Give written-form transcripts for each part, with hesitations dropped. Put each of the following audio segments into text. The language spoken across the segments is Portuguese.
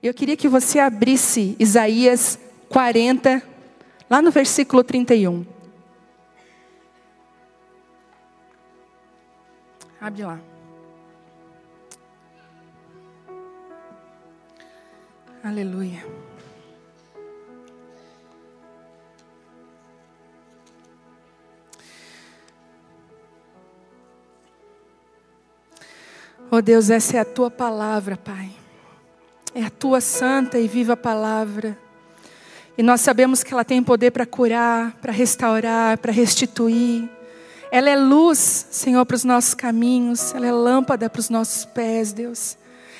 Eu queria que você abrisse Isaías 40, lá no versículo 31. Abre lá. Aleluia. Oh Deus, essa é a Tua palavra, Pai. É a Tua santa e viva palavra. E nós sabemos que ela tem poder para curar, para restaurar, para restituir. Ela é luz, Senhor, para os nossos caminhos. Ela é lâmpada para os nossos pés, Deus.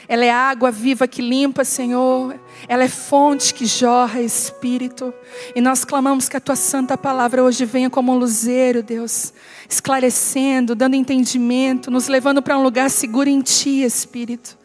Ela é água viva que limpa, Senhor. Ela é fonte que jorra espírito. E nós clamamos que a Tua santa palavra hoje venha como um luzeiro, Deus. Esclarecendo, dando entendimento, nos levando para um lugar seguro em Ti, Espírito.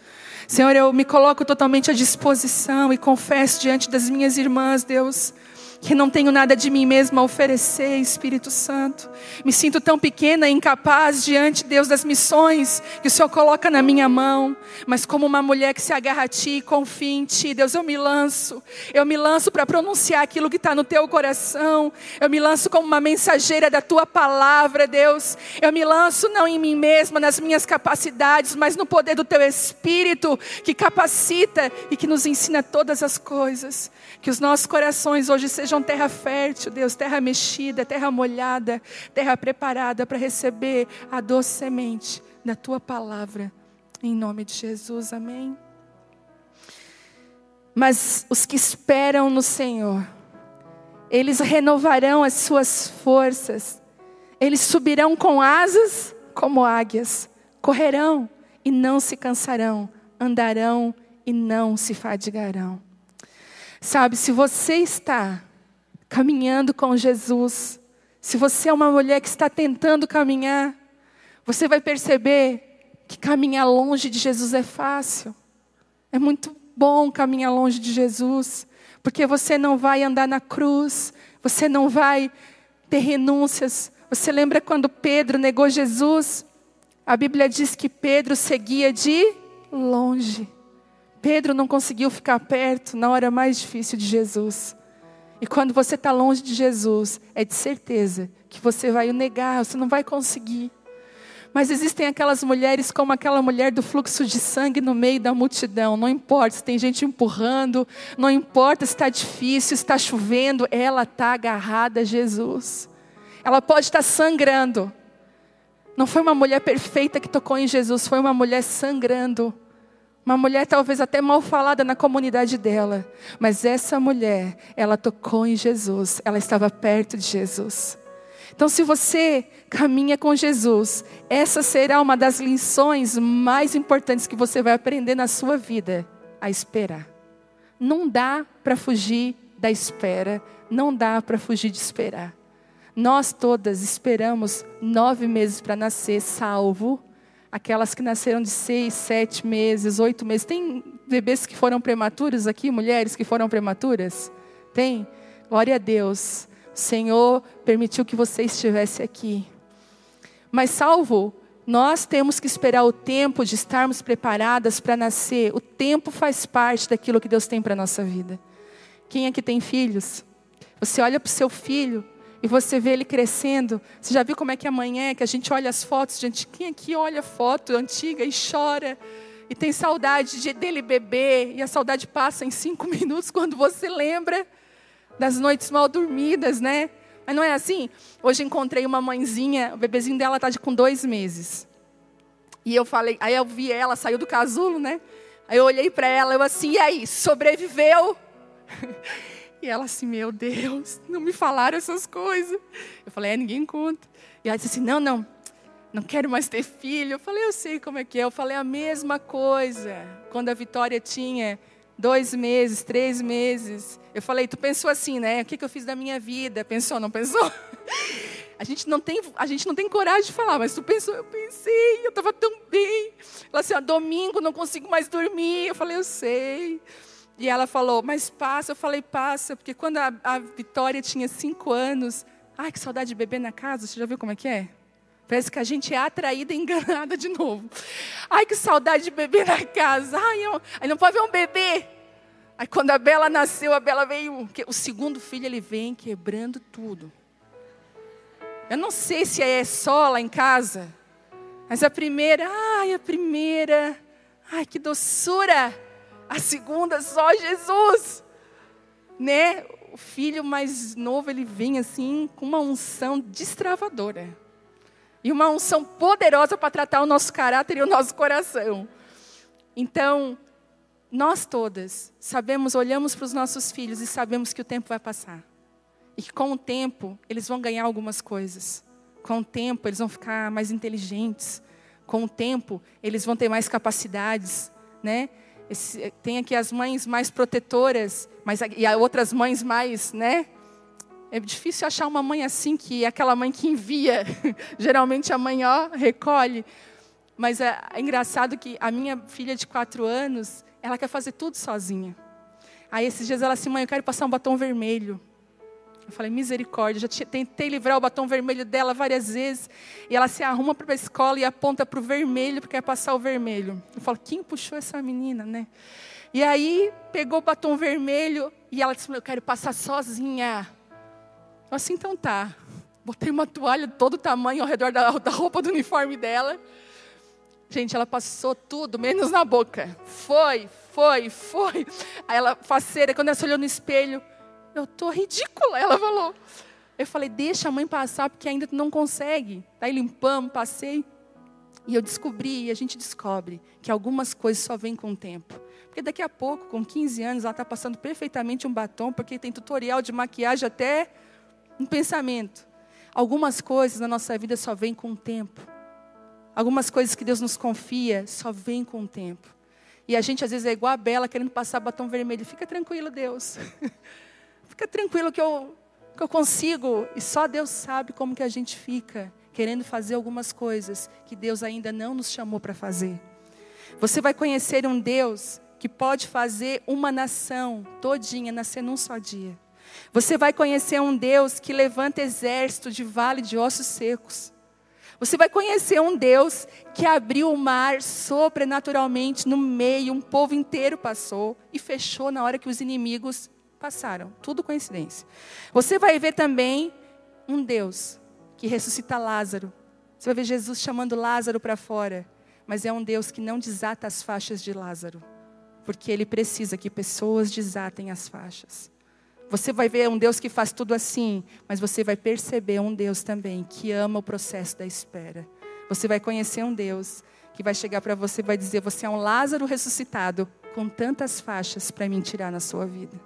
Senhor, eu me coloco totalmente à disposição e confesso diante das minhas irmãs, Deus, que não tenho nada de mim mesma a oferecer, Espírito Santo. Me sinto tão pequena e incapaz diante, Deus, das missões que o Senhor coloca na minha mão. Mas como uma mulher que se agarra a Ti e confia em Ti, Deus, eu me lanço. Eu me lanço para pronunciar aquilo que está no Teu coração. Eu me lanço como uma mensageira da Tua palavra, Deus. Eu me lanço não em mim mesma, nas minhas capacidades, mas no poder do Teu Espírito, que capacita e que nos ensina todas as coisas. Que os nossos corações hoje sejam terra fértil, Deus, terra mexida, terra molhada, terra preparada para receber a doce semente da Tua palavra, em nome de Jesus, amém. Mas os que esperam no Senhor, eles renovarão as suas forças, eles subirão com asas como águias, correrão e não se cansarão, andarão e não se fadigarão. Sabe, se você está caminhando com Jesus, se você é uma mulher que está tentando caminhar, você vai perceber que caminhar longe de Jesus é fácil. É muito bom caminhar longe de Jesus, porque você não vai andar na cruz, você não vai ter renúncias. Você lembra quando Pedro negou Jesus? A Bíblia diz que Pedro seguia de longe. Pedro não conseguiu ficar perto na hora mais difícil de Jesus. E quando você está longe de Jesus, é de certeza que você vai o negar, você não vai conseguir. Mas existem aquelas mulheres como aquela mulher do fluxo de sangue no meio da multidão. Não importa se tem gente empurrando, não importa se está difícil, se está chovendo, ela está agarrada a Jesus. Ela pode estar sangrando. Não foi uma mulher perfeita que tocou em Jesus, foi uma mulher sangrando. Uma mulher talvez até mal falada na comunidade dela. Mas essa mulher, ela tocou em Jesus. Ela estava perto de Jesus. Então, se você caminha com Jesus, essa será uma das lições mais importantes que você vai aprender na sua vida. A esperar. Não dá para fugir da espera. Não dá para fugir de esperar. Nós todas esperamos 9 meses para nascer, salvo aquelas que nasceram de 6, 7 meses, 8 meses. Tem bebês que foram prematuros aqui? Mulheres que foram prematuras? Tem? Glória a Deus. O Senhor permitiu que você estivesse aqui. Mas salvo, nós temos que esperar o tempo de estarmos preparadas para nascer. O tempo faz parte daquilo que Deus tem para a nossa vida. Quem aqui tem filhos? Você olha para o seu filho e você vê ele crescendo. Você já viu como é que amanhã é? Que a gente olha as fotos. Gente, quem aqui olha foto antiga e chora? E tem saudade dele bebê. E a saudade passa em 5 minutos quando você lembra das noites mal dormidas, né? Mas não é assim? Hoje encontrei uma mãezinha. O bebezinho dela está com 2 meses. E eu falei... Aí eu vi ela, saiu do casulo, né? Aí eu olhei para ela, eu assim... E aí, sobreviveu? E ela assim, meu Deus, não me falaram essas coisas. Eu falei, ninguém conta. E ela disse assim, não quero mais ter filho. Eu falei, eu sei como é que é. Eu falei a mesma coisa. Quando a Vitória tinha 2 meses, 3 meses. Eu falei, tu pensou assim, né? O que eu fiz da minha vida? Pensou, não pensou? A gente não tem coragem de falar, mas tu pensou, eu pensei, eu estava tão bem. Ela assim, domingo não consigo mais dormir. Eu falei, eu sei. E ela falou, mas passa. Eu falei, passa. Porque quando a Vitória tinha 5 anos... Ai, que saudade de bebê na casa. Você já viu como é que é? Parece que a gente é atraída e enganada de novo. Ai, que saudade de bebê na casa. Ai, não pode ver um bebê. Aí quando a Bela nasceu, a Bela veio, o segundo filho ele vem quebrando tudo. Eu não sei se é só lá em casa, mas a primeira, ai que doçura. A segunda só Jesus, né? O filho mais novo ele vem assim com uma unção destravadora. E uma unção poderosa para tratar o nosso caráter e o nosso coração. Então, nós todas sabemos, olhamos para os nossos filhos e sabemos que o tempo vai passar. E que com o tempo, eles vão ganhar algumas coisas. Com o tempo, eles vão ficar mais inteligentes. Com o tempo, eles vão ter mais capacidades, né? Tem aqui as mães mais protetoras, e outras mães mais, né? É difícil achar uma mãe assim, que é aquela mãe que envia. Geralmente a mãe, ó, recolhe. Mas é engraçado que a minha filha de 4 anos... ela quer fazer tudo sozinha. Aí esses dias ela disse, mãe, eu quero passar um batom vermelho. Eu falei, misericórdia, já tentei livrar o batom vermelho dela várias vezes. E ela se arruma para a escola e aponta para o vermelho, porque quer passar o vermelho. Eu falo, quem puxou essa menina, né? E aí pegou o batom vermelho e ela disse, eu quero passar sozinha. Eu assim, então tá. Botei uma toalha de todo tamanho ao redor da roupa do uniforme dela. Gente, ela passou tudo, menos na boca. Foi. Aí ela, faceira, quando ela se olhou no espelho, eu tô ridícula, ela falou. Eu falei, deixa a mãe passar, porque ainda não consegue. Daí limpamos, passei. E eu descobri, e a gente descobre, que algumas coisas só vêm com o tempo. Porque daqui a pouco, com 15 anos, ela tá passando perfeitamente um batom, porque tem tutorial de maquiagem até um pensamento. Algumas coisas na nossa vida só vêm com o tempo. Algumas coisas que Deus nos confia só vêm com o tempo. E a gente às vezes é igual a Bela querendo passar batom vermelho. Fica tranquilo, Deus. Fica tranquilo que eu consigo. E só Deus sabe como que a gente fica querendo fazer algumas coisas que Deus ainda não nos chamou para fazer. Você vai conhecer um Deus que pode fazer uma nação todinha nascer num só dia. Você vai conhecer um Deus que levanta exército de vale de ossos secos. Você vai conhecer um Deus que abriu o mar sobrenaturalmente no meio, um povo inteiro passou e fechou na hora que os inimigos passaram. Tudo coincidência. Você vai ver também um Deus que ressuscita Lázaro. Você vai ver Jesus chamando Lázaro para fora, mas é um Deus que não desata as faixas de Lázaro, porque ele precisa que pessoas desatem as faixas. Você vai ver um Deus que faz tudo assim, mas você vai perceber um Deus também que ama o processo da espera. Você vai conhecer um Deus que vai chegar para você e vai dizer, você é um Lázaro ressuscitado com tantas faixas para mim tirar na sua vida.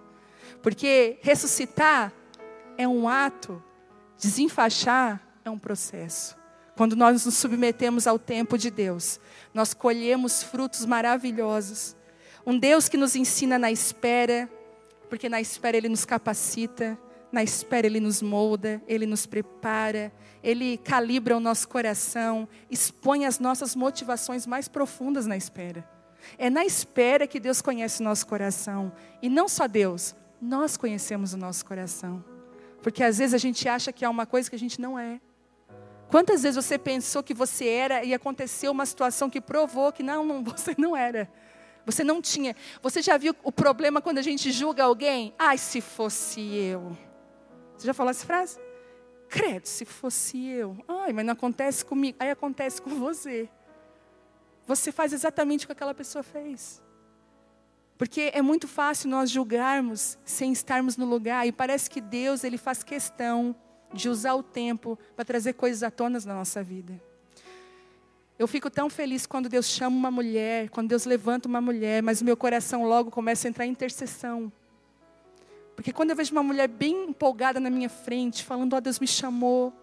Porque ressuscitar é um ato, desenfaixar é um processo. Quando nós nos submetemos ao tempo de Deus, nós colhemos frutos maravilhosos. Um Deus que nos ensina na espera, porque na espera Ele nos capacita, na espera Ele nos molda, Ele nos prepara, Ele calibra o nosso coração, expõe as nossas motivações mais profundas na espera. É na espera que Deus conhece o nosso coração. E não só Deus, nós conhecemos o nosso coração. Porque às vezes a gente acha que é uma coisa que a gente não é. Quantas vezes você pensou que você era e aconteceu uma situação que provou que não, você não era? Você não tinha. Você já viu o problema quando a gente julga alguém? Ai, se fosse eu. Você já falou essa frase? Credo, se fosse eu. Ai, mas não acontece comigo. Aí acontece com você. Você faz exatamente o que aquela pessoa fez. Porque é muito fácil nós julgarmos sem estarmos no lugar. E parece que Deus, Ele faz questão de usar o tempo para trazer coisas à tona na nossa vida. Eu fico tão feliz quando Deus chama uma mulher, quando Deus levanta uma mulher, mas o meu coração logo começa a entrar em intercessão. Porque quando eu vejo uma mulher bem empolgada na minha frente, falando, ó, Deus me chamou,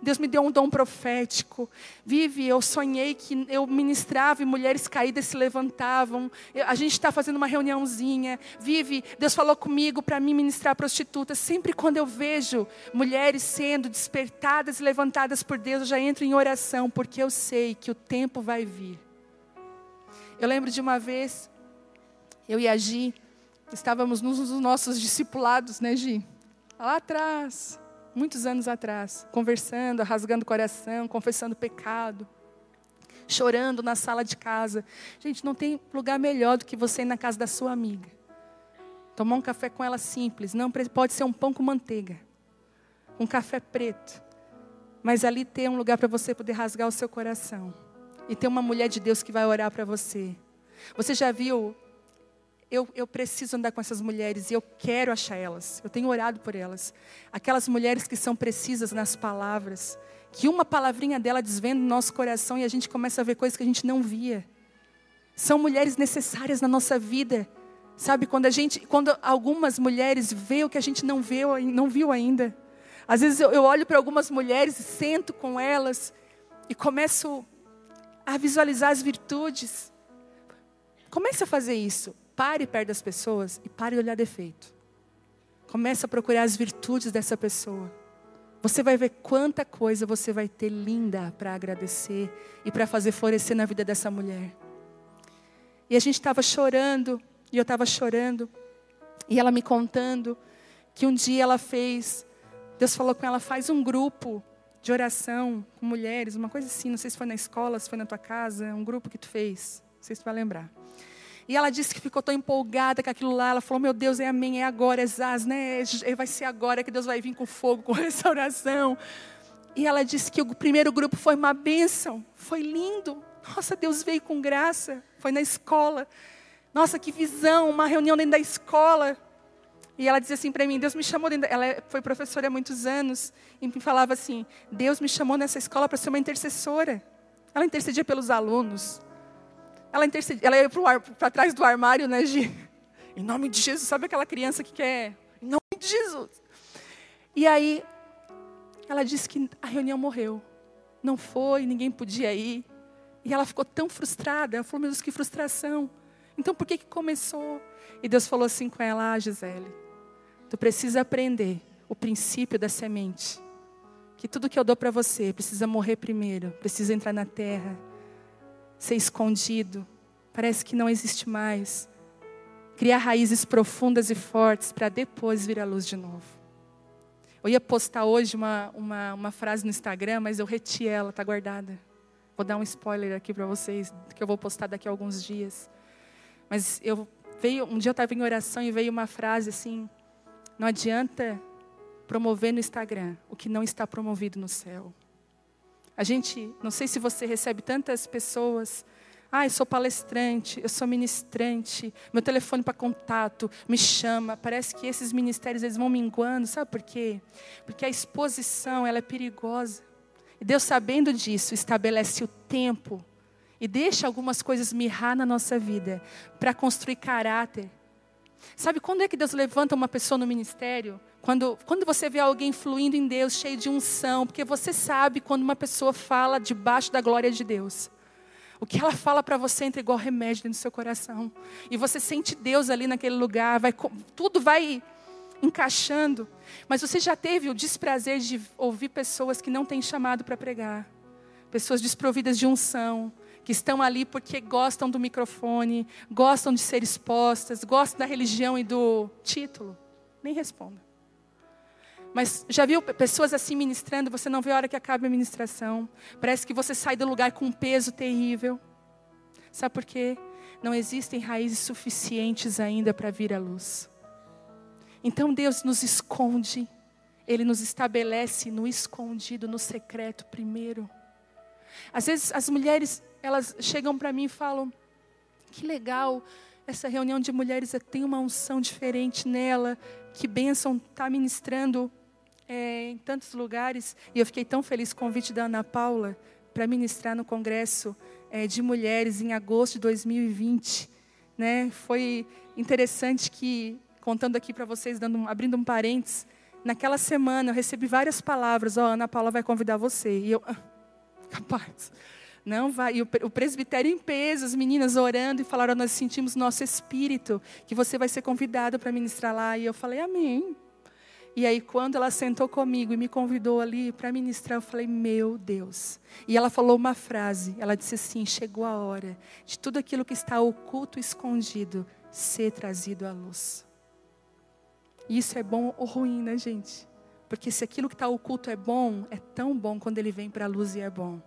Deus me deu um dom profético. Vive, eu sonhei que eu ministrava e mulheres caídas se levantavam. A gente está fazendo uma reuniãozinha. Vive, Deus falou comigo para mim ministrar prostitutas. Sempre quando eu vejo mulheres sendo despertadas e levantadas por Deus, eu já entro em oração, porque eu sei que o tempo vai vir. Eu lembro de uma vez, eu e a Gi, estávamos nos nossos discipulados, né, Gi? Lá atrás, muitos anos atrás, conversando, rasgando o coração, confessando pecado, chorando na sala de casa. Gente, não tem lugar melhor do que você ir na casa da sua amiga. Tomar um café com ela simples. Não, pode ser um pão com manteiga. Um café preto. Mas ali ter um lugar para você poder rasgar o seu coração. E ter uma mulher de Deus que vai orar para você. Você já viu? Eu preciso andar com essas mulheres e eu quero achar elas. Eu tenho orado por elas. Aquelas mulheres que são precisas nas palavras. Que uma palavrinha dela desvenda o nosso coração e a gente começa a ver coisas que a gente não via. São mulheres necessárias na nossa vida. Sabe, quando algumas mulheres veem o que a gente não viu ainda. Às vezes eu olho para algumas mulheres e sento com elas e começo a visualizar as virtudes. Comece a fazer isso. Pare perto das pessoas e pare de olhar defeito. Comece a procurar as virtudes dessa pessoa. Você vai ver quanta coisa você vai ter linda para agradecer e para fazer florescer na vida dessa mulher. E a gente estava chorando, e eu estava chorando, e ela me contando que um dia ela fez, Deus falou com ela, faz um grupo de oração com mulheres, uma coisa assim, não sei se foi na escola, se foi na tua casa, um grupo que tu fez, não sei se tu vai lembrar. E ela disse que ficou tão empolgada com aquilo lá. Ela falou, meu Deus, é amém, é agora, é zaz, né? Vai ser agora que Deus vai vir com fogo, com restauração. E ela disse que o primeiro grupo foi uma bênção. Foi lindo. Nossa, Deus veio com graça. Foi na escola. Nossa, que visão, uma reunião dentro da escola. E ela dizia assim para mim, Deus me chamou dentro da... Ela foi professora há muitos anos. E me falava assim, Deus me chamou nessa escola para ser uma intercessora. Ela intercedia pelos alunos. Ela ia para trás do armário, né, Gi? Em nome de Jesus, sabe aquela criança que quer? Em nome de Jesus. E aí, ela disse que a reunião morreu. Não foi, ninguém podia ir. E ela ficou tão frustrada. Ela falou, meu Deus, que frustração. Então, por que começou? E Deus falou assim com ela, Gisele, tu precisa aprender o princípio da semente. Que tudo que eu dou para você precisa morrer primeiro. Precisa entrar na terra. Ser escondido, parece que não existe mais. Criar raízes profundas e fortes para depois vir à luz de novo. Eu ia postar hoje uma frase no Instagram, mas eu retiro ela, está guardada. Vou dar um spoiler aqui para vocês, que eu vou postar daqui a alguns dias. Mas um dia eu estava em oração e veio uma frase assim, não adianta promover no Instagram o que não está promovido no céu. A gente, não sei se você recebe tantas pessoas. Ah, eu sou palestrante, eu sou ministrante. Meu telefone para contato, me chama. Parece que esses ministérios, eles vão minguando. Sabe por quê? Porque a exposição, ela é perigosa. E Deus, sabendo disso, estabelece o tempo. E deixa algumas coisas mirrar na nossa vida. Para construir caráter. Sabe quando é que Deus levanta uma pessoa no ministério? Quando você vê alguém fluindo em Deus, cheio de unção, porque você sabe quando uma pessoa fala debaixo da glória de Deus. O que ela fala para você entra igual remédio dentro do seu coração. E você sente Deus ali naquele lugar, tudo vai encaixando. Mas você já teve o desprazer de ouvir pessoas que não têm chamado para pregar. Pessoas desprovidas de unção, que estão ali porque gostam do microfone, gostam de ser expostas, gostam da religião e do título. Nem responda. Mas já viu pessoas assim ministrando, você não vê a hora que acaba a ministração. Parece que você sai do lugar com um peso terrível. Sabe por quê? Não existem raízes suficientes ainda para vir à luz. Então Deus nos esconde. Ele nos estabelece no escondido, no secreto primeiro. Às vezes as mulheres, elas chegam para mim e falam, que legal, essa reunião de mulheres tem uma unção diferente nela. Que bênção tá ministrando. Em tantos lugares, e eu fiquei tão feliz com o convite da Ana Paula para ministrar no Congresso de Mulheres em agosto de 2020. Né? Foi interessante que, contando aqui para vocês, abrindo um parênteses, naquela semana eu recebi várias palavras, Ana Paula vai convidar você. E eu, capaz, não vai. E o presbitério em peso, as meninas orando e falaram, nós sentimos nosso espírito, que você vai ser convidado para ministrar lá. E eu falei, amém. E aí, quando ela sentou comigo e me convidou ali para ministrar, eu falei, meu Deus. E ela falou uma frase, ela disse assim, chegou a hora de tudo aquilo que está oculto e escondido ser trazido à luz. E isso é bom ou ruim, né, gente? Porque se aquilo que está oculto é bom, é tão bom quando ele vem para a luz e é bom.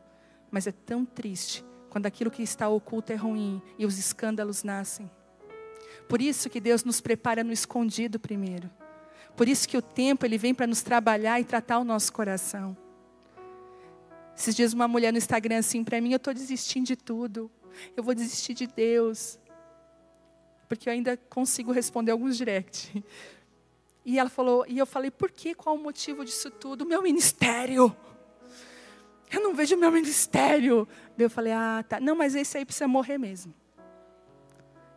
Mas é tão triste quando aquilo que está oculto é ruim e os escândalos nascem. Por isso que Deus nos prepara no escondido primeiro. Por isso que o tempo, ele vem para nos trabalhar e tratar o nosso coração. Esses dias uma mulher no Instagram assim para mim: eu estou desistindo de tudo. Eu vou desistir de Deus. Porque eu ainda consigo responder alguns direct. E ela falou, e eu falei: por que? Qual o motivo disso tudo? Meu ministério. Eu não vejo meu ministério. Daí eu falei: ah, tá. Não, mas esse aí precisa morrer mesmo.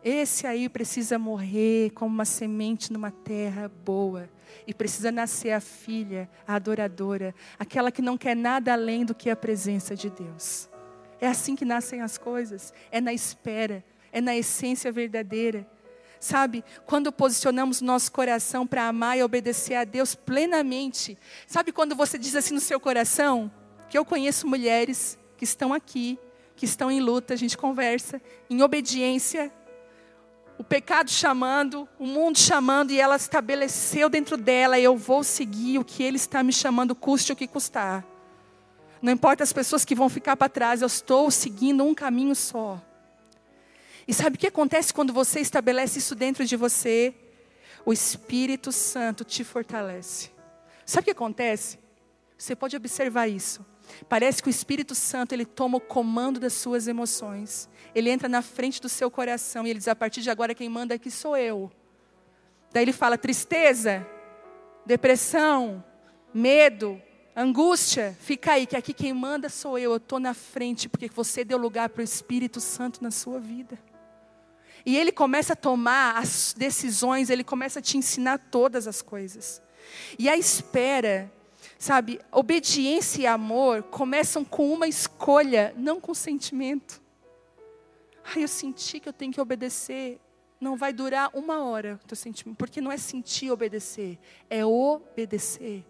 Esse aí precisa morrer como uma semente numa terra boa. E precisa nascer a filha, a adoradora. Aquela que não quer nada além do que a presença de Deus. É assim que nascem as coisas. É na espera. É na essência verdadeira. Sabe, quando posicionamos nosso coração para amar e obedecer a Deus plenamente. Sabe quando você diz assim no seu coração? Que eu conheço mulheres que estão aqui, que estão em luta, a gente conversa, em obediência. O pecado chamando, o mundo chamando, e ela estabeleceu dentro dela: eu vou seguir o que ele está me chamando, custe o que custar. Não importa as pessoas que vão ficar para trás, eu estou seguindo um caminho só. E sabe o que acontece quando você estabelece isso dentro de você? O Espírito Santo te fortalece. Sabe o que acontece? Você pode observar isso. Parece que o Espírito Santo, ele toma o comando das suas emoções. Ele entra na frente do seu coração e ele diz: a partir de agora quem manda aqui sou eu. Daí ele fala: tristeza, depressão, medo, angústia, fica aí, que aqui quem manda sou eu estou na frente, porque você deu lugar para o Espírito Santo na sua vida. E ele começa a tomar as decisões, ele começa a te ensinar todas as coisas. E a espera, sabe, obediência e amor começam com uma escolha, não com sentimento. Ai, eu senti que eu tenho que obedecer. Não vai durar uma hora o teu sentimento, porque não é sentir obedecer, é obedecer.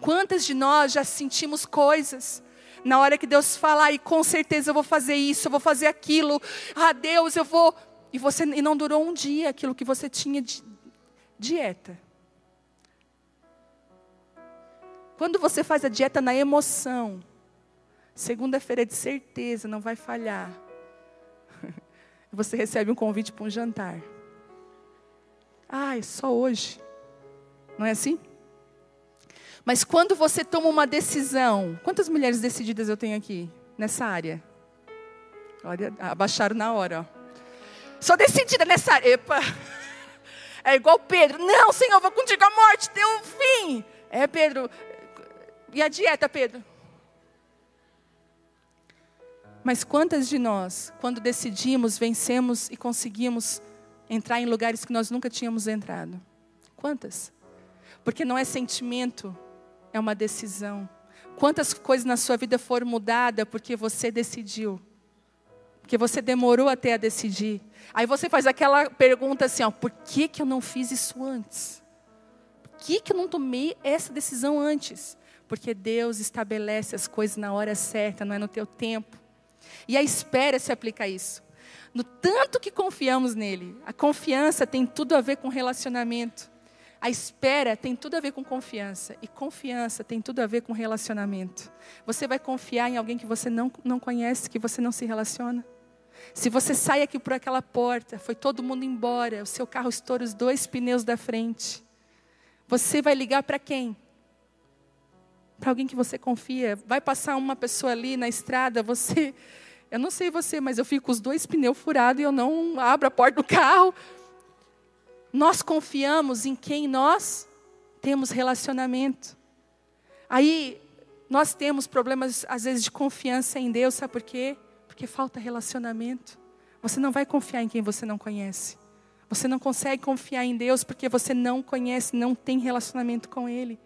Quantas de nós já sentimos coisas na hora que Deus fala: ai, com certeza eu vou fazer isso, eu vou fazer aquilo. Ah, Deus, eu vou. E não durou um dia aquilo que você tinha de dieta. Quando você faz a dieta na emoção, segunda-feira é de certeza, não vai falhar. Você recebe um convite para um jantar. Ah, é só hoje. Não é assim? Mas quando você toma uma decisão... Quantas mulheres decididas eu tenho aqui, nessa área? Olha, abaixaram na hora, ó. Sou decidida nessa área. Epa! É igual Pedro. Não, Senhor, vou contigo à morte, tem um fim. É, Pedro. E a dieta, Pedro? Mas quantas de nós, quando decidimos, vencemos e conseguimos entrar em lugares que nós nunca tínhamos entrado? Quantas? Porque não é sentimento, é uma decisão. Quantas coisas na sua vida foram mudadas porque você decidiu? Porque você demorou até a decidir. Aí você faz aquela pergunta assim, ó: por que que eu não fiz isso antes? Por que que eu não tomei essa decisão antes? Porque Deus estabelece as coisas na hora certa, não é no teu tempo. E a espera se aplica a isso. No tanto que confiamos nele. A confiança tem tudo a ver com relacionamento. A espera tem tudo a ver com confiança. E confiança tem tudo a ver com relacionamento. Você vai confiar em alguém que você não conhece, que você não se relaciona? Se você sai aqui por aquela porta, foi todo mundo embora, o seu carro estoura os dois pneus da frente. Você vai ligar para quem? Para alguém que você confia. Vai passar uma pessoa ali na estrada, você... Eu não sei você, mas eu fico com os dois pneus furados e eu não abro a porta do carro. Nós confiamos em quem nós temos relacionamento. Aí, nós temos problemas, às vezes, de confiança em Deus. Sabe por quê? Porque falta relacionamento. Você não vai confiar em quem você não conhece. Você não consegue confiar em Deus porque você não conhece, não tem relacionamento com Ele.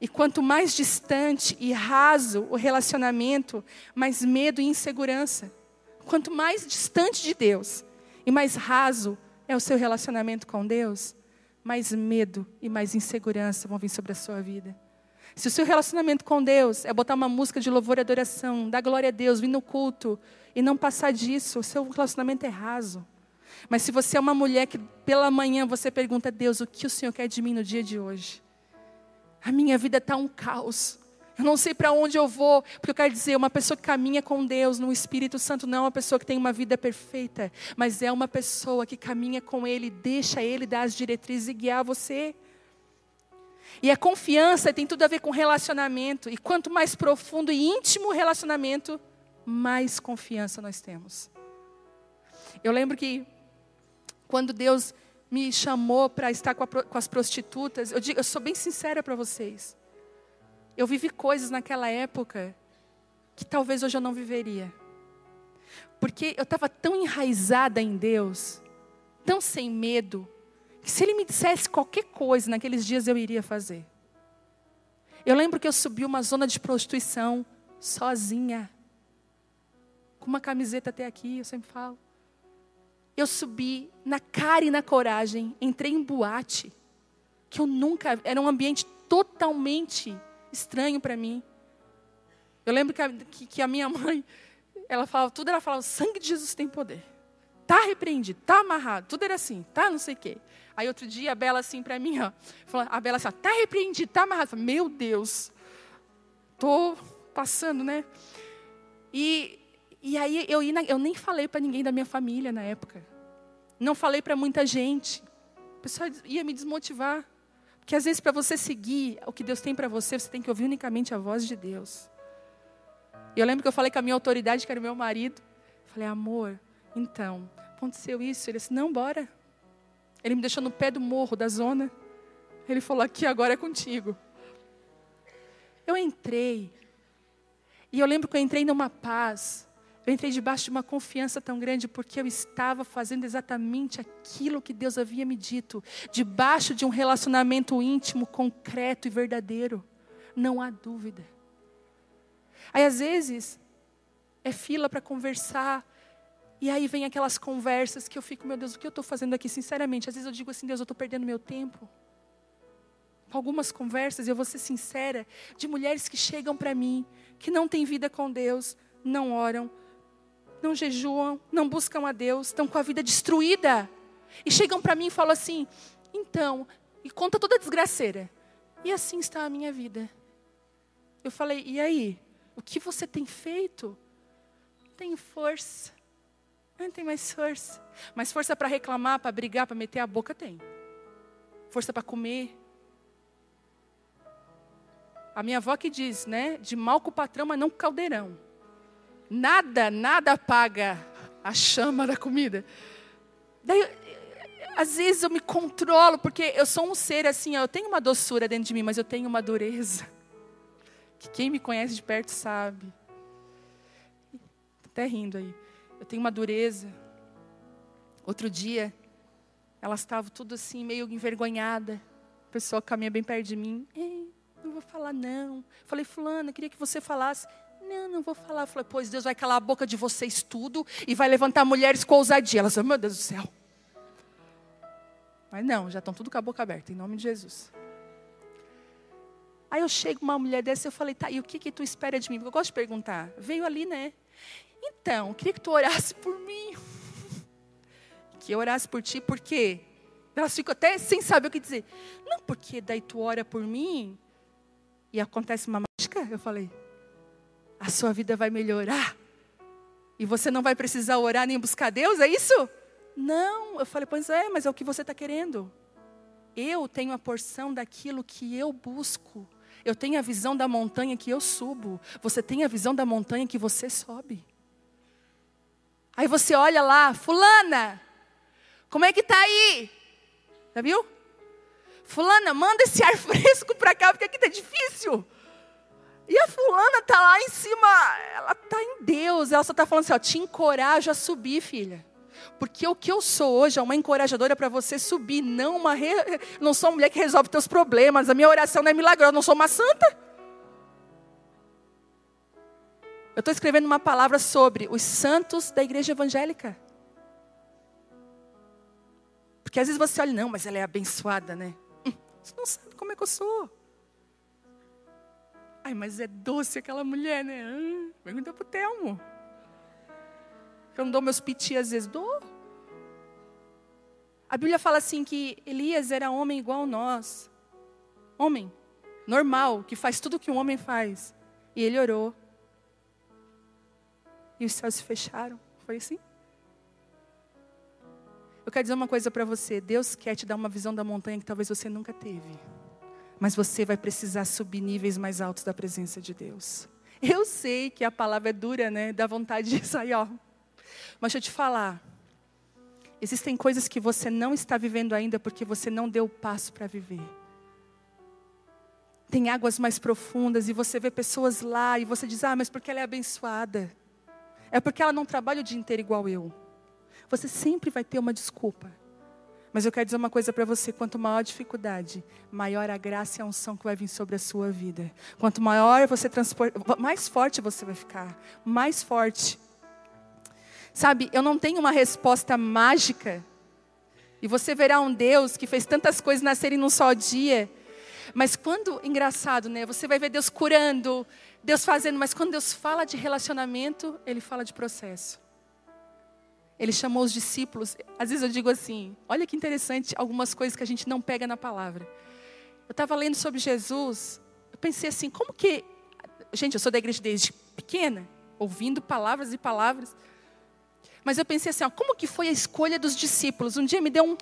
E quanto mais distante e raso o relacionamento, mais medo e insegurança. Quanto mais distante de Deus e mais raso é o seu relacionamento com Deus, mais medo e mais insegurança vão vir sobre a sua vida. Se o seu relacionamento com Deus é botar uma música de louvor e adoração, dar glória a Deus, vir no culto e não passar disso, o seu relacionamento é raso. Mas se você é uma mulher que pela manhã você pergunta a Deus: o que o Senhor quer de mim no dia de hoje? A minha vida está um caos. Eu não sei para onde eu vou, porque eu quero dizer, uma pessoa que caminha com Deus no Espírito Santo não é uma pessoa que tem uma vida perfeita, mas é uma pessoa que caminha com Ele, deixa Ele dar as diretrizes e guiar você. E a confiança tem tudo a ver com relacionamento, e quanto mais profundo e íntimo o relacionamento, mais confiança nós temos. Eu lembro que quando Deus me chamou para estar com as prostitutas, eu sou bem sincera para vocês. Eu vivi coisas naquela época que talvez hoje eu não viveria. Porque eu estava tão enraizada em Deus, tão sem medo, que se Ele me dissesse qualquer coisa naqueles dias eu iria fazer. Eu lembro que eu subi uma zona de prostituição sozinha, com uma camiseta até aqui, eu sempre falo. Eu subi na cara e na coragem, entrei em boate, que eu nunca... Era um ambiente totalmente estranho para mim. Eu lembro que a minha mãe, ela falava tudo, ela falava, o sangue de Jesus tem poder. Tá repreendido, tá amarrado, tudo era assim, tá não sei o quê. Aí outro dia a Bela assim para mim, ó, falando, a Bela assim, ó, tá repreendido, tá amarrado. Eu falei, meu Deus, tô passando, né? E aí eu nem falei para ninguém da minha família na época. Não falei para muita gente. O pessoal ia me desmotivar. Porque às vezes para você seguir o que Deus tem para você, você tem que ouvir unicamente a voz de Deus. E eu lembro que eu falei com a minha autoridade, que era o meu marido. Falei, amor, então, aconteceu isso? Ele disse, não, bora. Ele me deixou no pé do morro, da zona. Ele falou, aqui agora é contigo. Eu entrei. E eu lembro que eu entrei numa paz... Eu entrei debaixo de uma confiança tão grande, porque eu estava fazendo exatamente aquilo que Deus havia me dito. Debaixo de um relacionamento íntimo, concreto e verdadeiro. Não há dúvida. Aí às vezes, é fila para conversar. E aí vem aquelas conversas que eu fico, meu Deus, o que eu estou fazendo aqui? Sinceramente, às vezes eu digo assim, Deus, eu estou perdendo meu tempo. Algumas conversas, eu vou ser sincera, de mulheres que chegam para mim, que não têm vida com Deus, não oram, não jejuam, não buscam a Deus, estão com a vida destruída. E chegam para mim e falam assim, então, e conta toda a desgraceira. E assim está a minha vida. Eu falei, e aí? O que você tem feito? Não tenho força. Não tenho mais força. Mas força para reclamar, para brigar, para meter a boca, tem. Força para comer. A minha avó que diz, né? De mal com o patrão, mas não com o caldeirão. Nada apaga a chama da comida. Daí, às vezes eu me controlo, porque eu sou um ser assim, eu tenho uma doçura dentro de mim, mas eu tenho uma dureza. Que quem me conhece de perto sabe. Estou até rindo aí. Eu tenho uma dureza. Outro dia, elas estavam tudo assim, meio envergonhada. O pessoal caminha bem perto de mim. Ei, não vou falar não. Falei, fulana, queria que você falasse. Não vou falar. Eu falei, pois Deus vai calar a boca de vocês tudo e vai levantar mulheres com ousadia. Elas falam, meu Deus do céu. Mas não, já estão tudo com a boca aberta, em nome de Jesus. Aí eu chego uma mulher dessa e eu falei, tá, e o que tu espera de mim? Porque eu gosto de perguntar. Veio ali, né? Então, eu queria que tu orasse por mim. Que eu orasse por ti, por quê? Elas ficam até sem saber o que dizer. Não, porque daí tu ora por mim e acontece uma mágica? Eu falei... A sua vida vai melhorar. E você não vai precisar orar nem buscar Deus, é isso? Não. Eu falei, pois é, mas é o que você está querendo. Eu tenho a porção daquilo que eu busco. Eu tenho a visão da montanha que eu subo. Você tem a visão da montanha que você sobe. Aí você olha lá, fulana, como é que está aí? Já viu? Fulana, manda esse ar fresco para cá, porque aqui está difícil. E a fulana está lá em cima, ela está em Deus, ela só está falando assim, ó, te encorajo a subir, filha. Porque o que eu sou hoje é uma encorajadora para você subir, não sou uma mulher que resolve teus problemas, a minha oração não é milagrosa, não sou uma santa. Eu estou escrevendo uma palavra sobre os santos da igreja evangélica. Porque às vezes você olha, não, mas ela é abençoada, né? Você não sabe como é que eu sou. Ai, mas é doce aquela mulher, né? Pergunta pro Thelmo. Eu não dou meus piti, às vezes dou. A Bíblia fala assim que Elias era homem igual a nós. Homem. normal, que faz tudo o que um homem faz. E ele orou. E os céus se fecharam. Foi assim? Eu quero dizer uma coisa para você. Deus quer te dar uma visão da montanha que talvez você nunca teve. Mas você vai precisar subir níveis mais altos da presença de Deus. Eu sei que a palavra é dura, né? Dá vontade de sair, ó. Mas deixa eu te falar. Existem coisas que você não está vivendo ainda porque você não deu o passo para viver. Tem águas mais profundas e você vê pessoas lá e você diz, ah, mas porque ela é abençoada. É porque ela não trabalha o dia inteiro igual eu. Você sempre vai ter uma desculpa. Mas eu quero dizer uma coisa para você. Quanto maior a dificuldade, maior a graça e a unção que vai vir sobre a sua vida. Quanto maior você transporta, mais forte você vai ficar. Mais forte. Sabe, eu não tenho uma resposta mágica. E você verá um Deus que fez tantas coisas nascerem num só dia. Mas quando, engraçado, né? Você vai ver Deus curando, Deus fazendo. Mas quando Deus fala de relacionamento, Ele fala de processo. Ele chamou os discípulos. Às vezes eu digo assim, olha que interessante algumas coisas que a gente não pega na palavra. Eu estava lendo sobre Jesus. Eu pensei assim, como que... Gente, eu sou da igreja desde pequena, ouvindo palavras e palavras. Mas eu pensei assim, ó, como que foi a escolha dos discípulos? Um dia me deu um...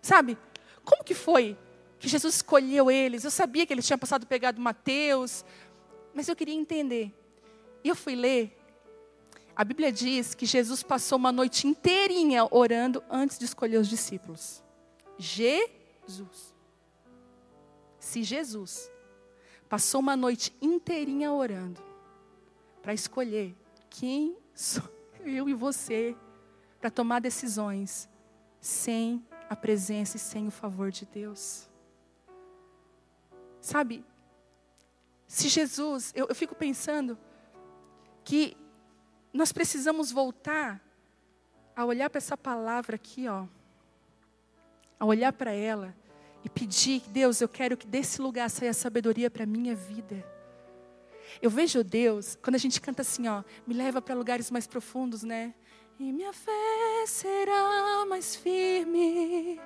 Sabe? Como que foi que Jesus escolheu eles? Eu sabia que eles tinham passado pegado Mateus, mas eu queria entender. E eu fui ler. A Bíblia diz que Jesus passou uma noite inteirinha orando antes de escolher os discípulos. Jesus. Se Jesus passou uma noite inteirinha orando para escolher quem sou eu e você para tomar decisões sem a presença e sem o favor de Deus. Sabe, se Jesus, eu fico pensando que nós precisamos voltar a olhar para essa palavra aqui, ó. A olhar para ela e pedir, Deus, eu quero que desse lugar saia sabedoria para a minha vida. Eu vejo Deus, quando a gente canta assim, ó, me leva para lugares mais profundos, né? E minha fé será mais firme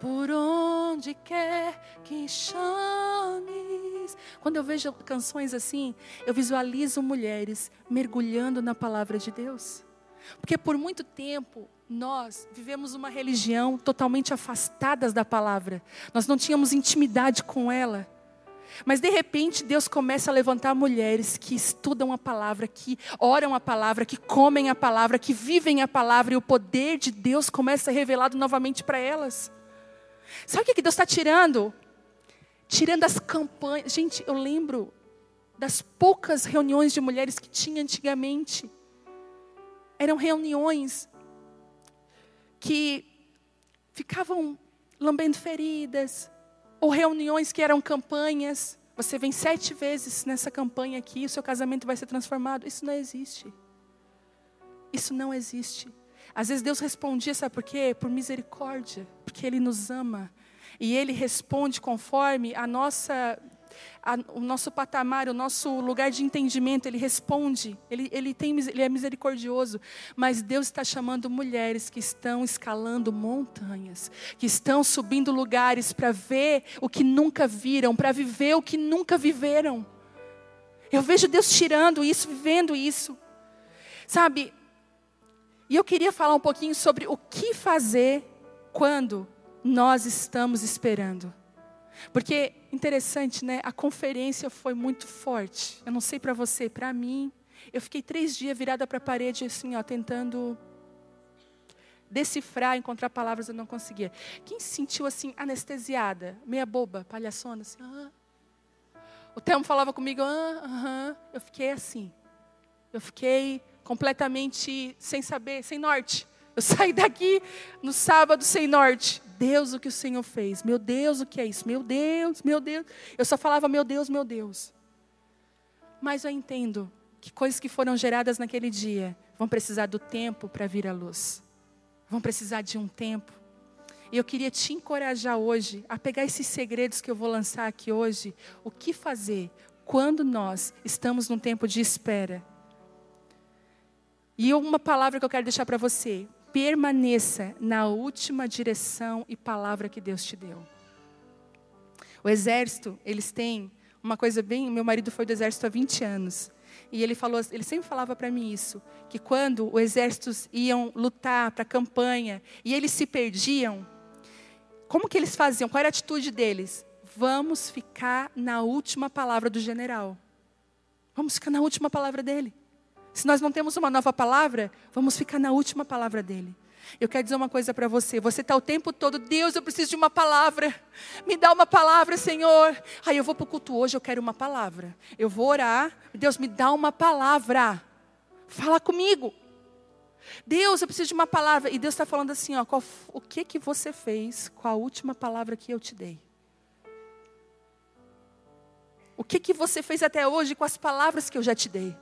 por onde quer que chames. Quando eu vejo canções assim, eu visualizo mulheres mergulhando na palavra de Deus. Porque por muito tempo nós vivemos uma religião totalmente afastadas da palavra. Nós não tínhamos intimidade com ela. Mas de repente Deus começa a levantar mulheres que estudam a palavra, que oram a palavra, que comem a palavra, que vivem a palavra. E o poder de Deus começa a ser revelado novamente para elas. Sabe o que Deus está tirando? Tirando as campanhas. Gente, eu lembro das poucas reuniões de mulheres que tinha antigamente. Eram reuniões que ficavam lambendo feridas. Ou reuniões que eram campanhas. Você vem 7 vezes nessa campanha aqui, o seu casamento vai ser transformado. Isso não existe. Isso não existe. Às vezes Deus respondia, sabe por quê? Por misericórdia. Porque Ele nos ama. E Ele responde conforme o nosso patamar, o nosso lugar de entendimento. Ele responde. Ele é misericordioso. Mas Deus está chamando mulheres que estão escalando montanhas, que estão subindo lugares para ver o que nunca viram, para viver o que nunca viveram. Eu vejo Deus tirando isso, vivendo isso. Sabe? E eu queria falar um pouquinho sobre o que fazer quando nós estamos esperando. Porque, interessante, né? A conferência foi muito forte. Eu não sei para você, para mim. Eu fiquei 3 dias virada para a parede, assim, ó, tentando decifrar, encontrar palavras, eu não conseguia. Quem se sentiu, assim, anestesiada? Meia boba, palhaçona, assim, ah. O Thelmo falava comigo, Eu fiquei assim. Eu fiquei completamente sem saber, sem norte. Eu saí daqui no sábado sem norte. Deus, o que o Senhor fez. Meu Deus, o que é isso? Meu Deus, meu Deus. Eu só falava, meu Deus, meu Deus. Mas eu entendo que coisas que foram geradas naquele dia vão precisar do tempo para vir à luz. Vão precisar de um tempo. E eu queria te encorajar hoje a pegar esses segredos que eu vou lançar aqui hoje. O que fazer quando nós estamos num tempo de espera. E uma palavra que eu quero deixar para você. Permaneça na última direção e palavra que Deus te deu. O exército, eles têm uma coisa bem... Meu marido foi do exército há 20 anos. E ele sempre falava para mim isso, que quando os exércitos iam lutar para a campanha e eles se perdiam, como que eles faziam? Qual era a atitude deles? Vamos ficar na última palavra do general. Vamos ficar na última palavra dele. Se nós não temos uma nova palavra, vamos ficar na última palavra dele. Eu quero dizer uma coisa para você. Você está o tempo todo, Deus, eu preciso de uma palavra. Me dá uma palavra, Senhor. Aí eu vou para o culto hoje, eu quero uma palavra. Eu vou orar. Deus, me dá uma palavra. Fala comigo. Deus, eu preciso de uma palavra. E Deus está falando assim, ó, o que que você fez com a última palavra que eu te dei? O que que você fez até hoje com as palavras que eu já te dei?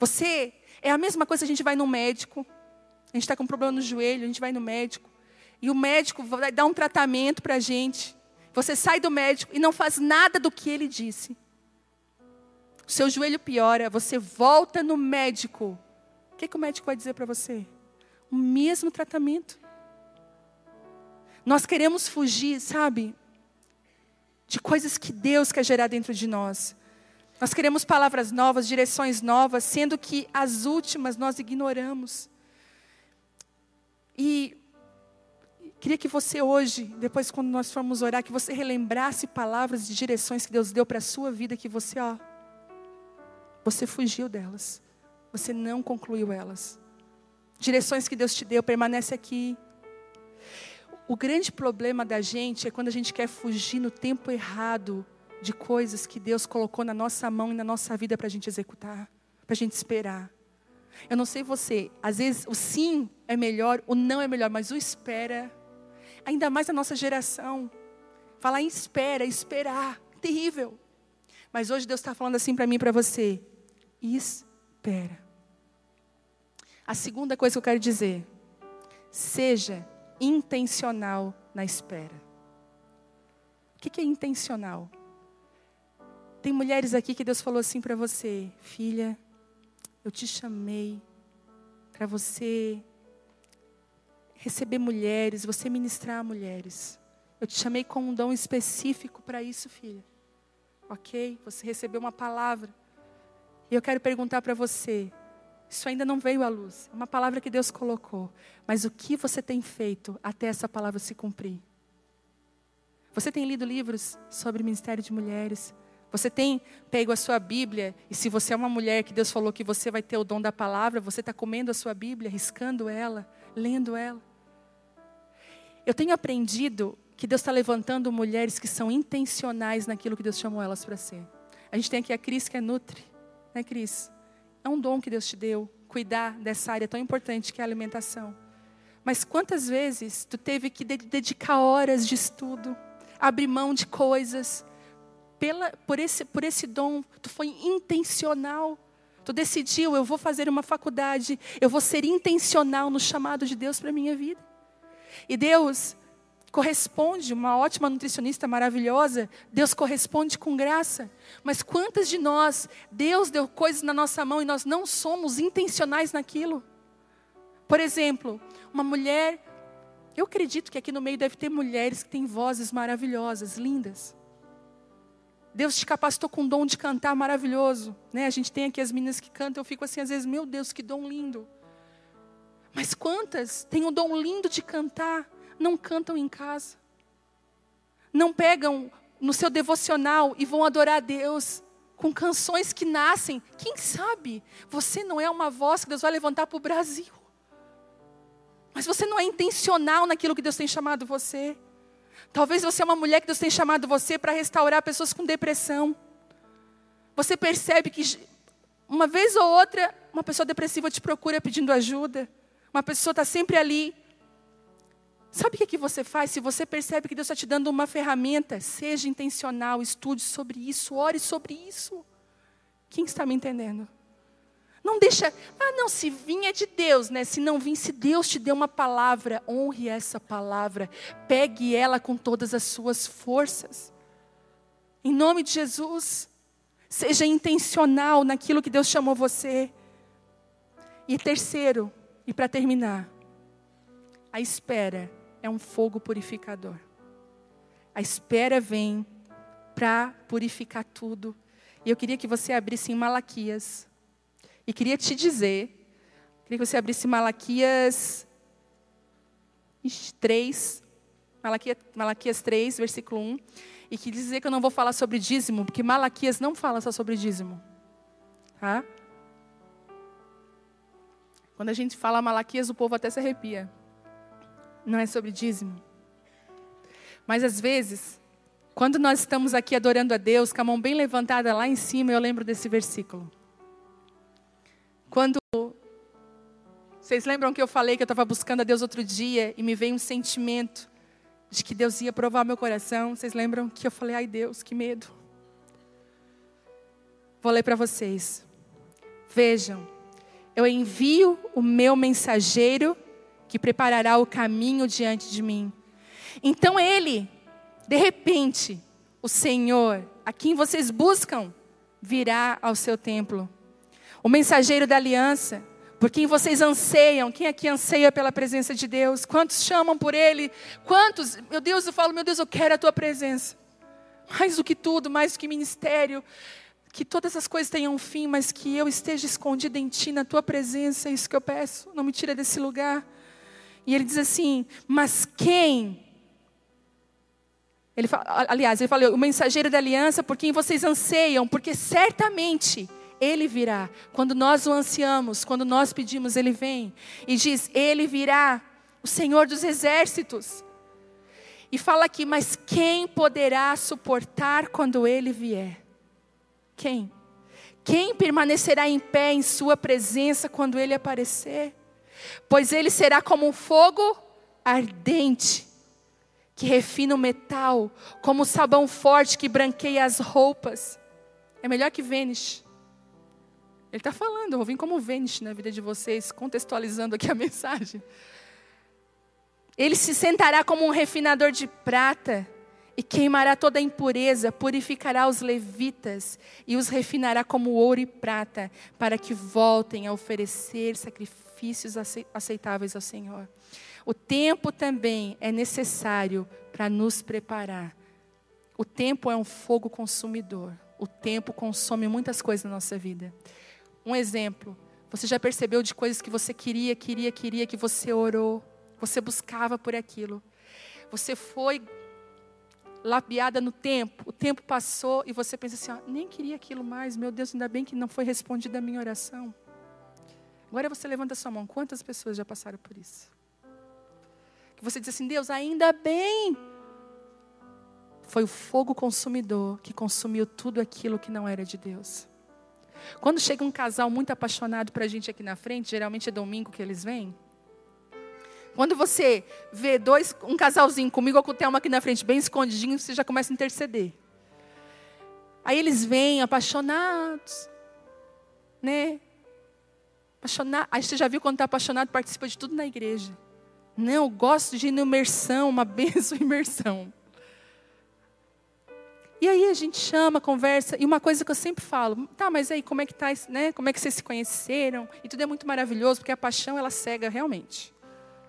Você, é a mesma coisa, a gente vai no médico. A gente está com um problema no joelho, a gente vai no médico. E o médico vai dar um tratamento para a gente. Você sai do médico e não faz nada do que ele disse. O seu joelho piora, você volta no médico. O que o médico vai dizer para você? O mesmo tratamento. Nós queremos fugir, sabe? De coisas que Deus quer gerar dentro de nós. Nós queremos palavras novas, direções novas, sendo que as últimas nós ignoramos. E queria que você hoje, depois quando nós formos orar, que você relembrasse palavras e direções que Deus deu para a sua vida, que você, ó, você fugiu delas. Você não concluiu elas. Direções que Deus te deu, permanece aqui. O grande problema da gente é quando a gente quer fugir no tempo errado de coisas que Deus colocou na nossa mão e na nossa vida para a gente executar, para a gente esperar. Eu não sei você, às vezes o sim é melhor, o não é melhor, mas o espera, ainda mais na nossa geração, falar em espera, esperar, terrível. Mas hoje Deus está falando assim para mim e para você, espera. A segunda coisa que eu quero dizer, seja intencional na espera. O que é intencional? Tem mulheres aqui que Deus falou assim para você, filha, eu te chamei para você receber mulheres, você ministrar a mulheres. Eu te chamei com um dom específico para isso, filha. Ok? Você recebeu uma palavra. E eu quero perguntar para você, isso ainda não veio à luz. É uma palavra que Deus colocou. Mas o que você tem feito até essa palavra se cumprir? Você tem lido livros sobre ministério de mulheres? Você tem pego a sua Bíblia, e se você é uma mulher que Deus falou que você vai ter o dom da palavra, você está comendo a sua Bíblia, riscando ela, lendo ela. Eu tenho aprendido que Deus está levantando mulheres que são intencionais naquilo que Deus chamou elas para ser. A gente tem aqui a Cris, que é nutri, né, Cris? É um dom que Deus te deu, cuidar dessa área tão importante que é a alimentação. Mas quantas vezes tu teve que dedicar horas de estudo, abrir mão de coisas... Por esse dom, tu foi intencional, tu decidiu, eu vou fazer uma faculdade, eu vou ser intencional no chamado de Deus para a minha vida. E Deus corresponde, uma ótima nutricionista maravilhosa, Deus corresponde com graça. Mas quantas de nós, Deus deu coisas na nossa mão e nós não somos intencionais naquilo? Por exemplo, uma mulher, eu acredito que aqui no meio deve ter mulheres que têm vozes maravilhosas, lindas. Deus te capacitou com um dom de cantar maravilhoso, né? A gente tem aqui as meninas que cantam, eu fico assim às vezes, meu Deus, que dom lindo. Mas quantas têm um dom lindo de cantar, não cantam em casa. Não pegam no seu devocional e vão adorar a Deus com canções que nascem. Quem sabe você não é uma voz que Deus vai levantar para o Brasil. Mas você não é intencional naquilo que Deus tem chamado você. Talvez você é uma mulher que Deus tem chamado você para restaurar pessoas com depressão. Você percebe que uma vez ou outra, uma pessoa depressiva te procura pedindo ajuda. Uma pessoa está sempre ali. Sabe o que você faz? Se você percebe que Deus está te dando uma ferramenta, seja intencional, estude sobre isso, ore sobre isso. Quem está me entendendo? Não deixa, se vir é de Deus, né? Se não vir, se Deus te deu uma palavra, honre essa palavra. Pegue ela com todas as suas forças. Em nome de Jesus, seja intencional naquilo que Deus chamou você. E terceiro, e para terminar, a espera é um fogo purificador. A espera vem para purificar tudo. E eu queria que você abrisse em Malaquias. E queria que você abrisse Malaquias 3, Malaquias 3, versículo 1. E que dizer que eu não vou falar sobre dízimo, porque Malaquias não fala só sobre dízimo. Tá? Quando a gente fala Malaquias, o povo até se arrepia. Não é sobre dízimo. Mas às vezes, quando nós estamos aqui adorando a Deus, com a mão bem levantada lá em cima, eu lembro desse versículo. Quando vocês lembram que eu falei que eu estava buscando a Deus outro dia e me veio um sentimento de que Deus ia provar meu coração. Vocês lembram que eu falei, ai Deus, que medo. Vou ler para vocês. Vejam, eu envio o meu mensageiro que preparará o caminho diante de mim. Então ele, de repente, o Senhor, a quem vocês buscam, virá ao seu templo. O mensageiro da aliança, por quem vocês anseiam. Quem aqui anseia pela presença de Deus? Quantos chamam por ele? Quantos? Meu Deus, eu falo, meu Deus, eu quero a tua presença. Mais do que tudo, mais do que ministério. Que todas as coisas tenham um fim, mas que eu esteja escondida em ti, na tua presença. É isso que eu peço. Não me tira desse lugar. E ele diz assim, mas quem... Ele fala, aliás, ele falou, o mensageiro da aliança por quem vocês anseiam, porque certamente ele virá. Quando nós o ansiamos, quando nós pedimos, ele vem. E diz, ele virá, o Senhor dos exércitos. E fala aqui, mas quem poderá suportar quando ele vier? Quem? Quem permanecerá em pé em sua presença quando ele aparecer? Pois ele será como um fogo ardente, que refina o metal, como o sabão forte que branqueia as roupas. É melhor que Vênus. Ele está falando, eu vou vir como Vênus na vida de vocês, contextualizando aqui a mensagem. Ele se sentará como um refinador de prata e queimará toda a impureza, purificará os levitas e os refinará como ouro e prata, para que voltem a oferecer sacrifícios aceitáveis ao Senhor. O tempo também é necessário para nos preparar. O tempo é um fogo consumidor. O tempo consome muitas coisas na nossa vida. Um exemplo. Você já percebeu de coisas que você queria, que você orou. Você buscava por aquilo. Você foi lapiada no tempo. O tempo passou e você pensa assim, ó, nem queria aquilo mais. Meu Deus, ainda bem que não foi respondida a minha oração. Agora você levanta a sua mão. Quantas pessoas já passaram por isso? Que você diz assim, Deus, ainda bem. Foi o fogo consumidor que consumiu tudo aquilo que não era de Deus. Quando chega um casal muito apaixonado pra gente aqui na frente, geralmente é domingo que eles vêm. Quando você vê um casalzinho comigo ou com o Thelmo aqui na frente, bem escondidinho, você já começa a interceder. Aí eles vêm apaixonados, né? Apaixonados. Aí você já viu quando está apaixonado, participa de tudo na igreja. Não, eu gosto de ir na imersão, uma bênção, imersão. E aí a gente chama, conversa, e uma coisa que eu sempre falo, tá, mas aí como é que tá, né? Como é que vocês se conheceram? E tudo é muito maravilhoso, porque a paixão, ela cega realmente.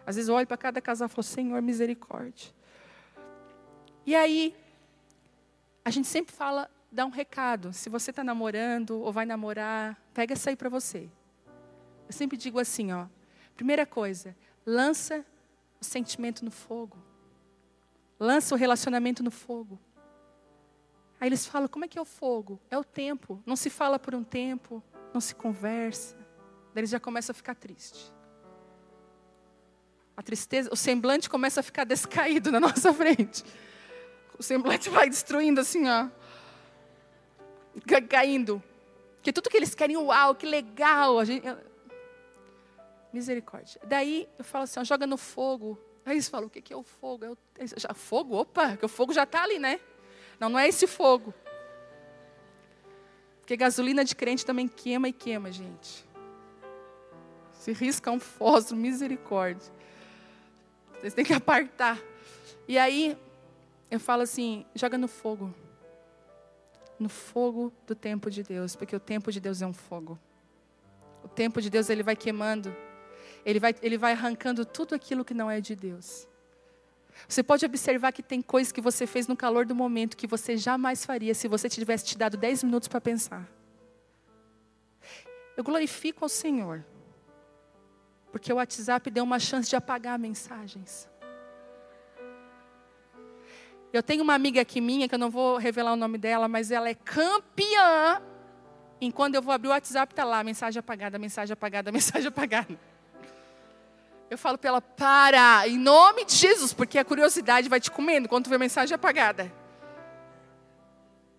Às vezes eu olho para cada casal e falo, Senhor, misericórdia. E aí, a gente sempre fala, dá um recado, se você está namorando ou vai namorar, pega essa aí para você. Eu sempre digo assim, ó, primeira coisa, lança o sentimento no fogo. Lança o relacionamento no fogo. Aí eles falam, como é que é o fogo? É o tempo. Não se fala por um tempo, não se conversa. Daí eles já começam a ficar tristes. A tristeza, o semblante começa a ficar descaído na nossa frente. O semblante vai destruindo assim, ó. Caindo. Porque tudo que eles querem, uau, que legal. A gente... Misericórdia. Daí eu falo assim, ó, joga no fogo. Aí eles falam, o que é o fogo? Fogo? Opa, que o fogo já está ali, né? Não, não é esse fogo. Porque gasolina de crente também queima e queima, gente. Se risca um fósforo, misericórdia. Vocês têm que apartar. E aí eu falo assim, joga no fogo. No fogo do tempo de Deus, porque o tempo de Deus é um fogo. O tempo de Deus, ele vai queimando. Ele vai arrancando tudo aquilo que não é de Deus. Você pode observar que tem coisas que você fez no calor do momento que você jamais faria se você tivesse te dado 10 minutos para pensar. Eu glorifico ao Senhor, porque o WhatsApp deu uma chance de apagar mensagens. Eu tenho uma amiga aqui minha, que eu não vou revelar o nome dela, mas ela é campeã. E quando eu vou abrir o WhatsApp, está lá, mensagem apagada, mensagem apagada, mensagem apagada. Eu falo para ela, para, em nome de Jesus, porque a curiosidade vai te comendo quando tu vê a mensagem apagada.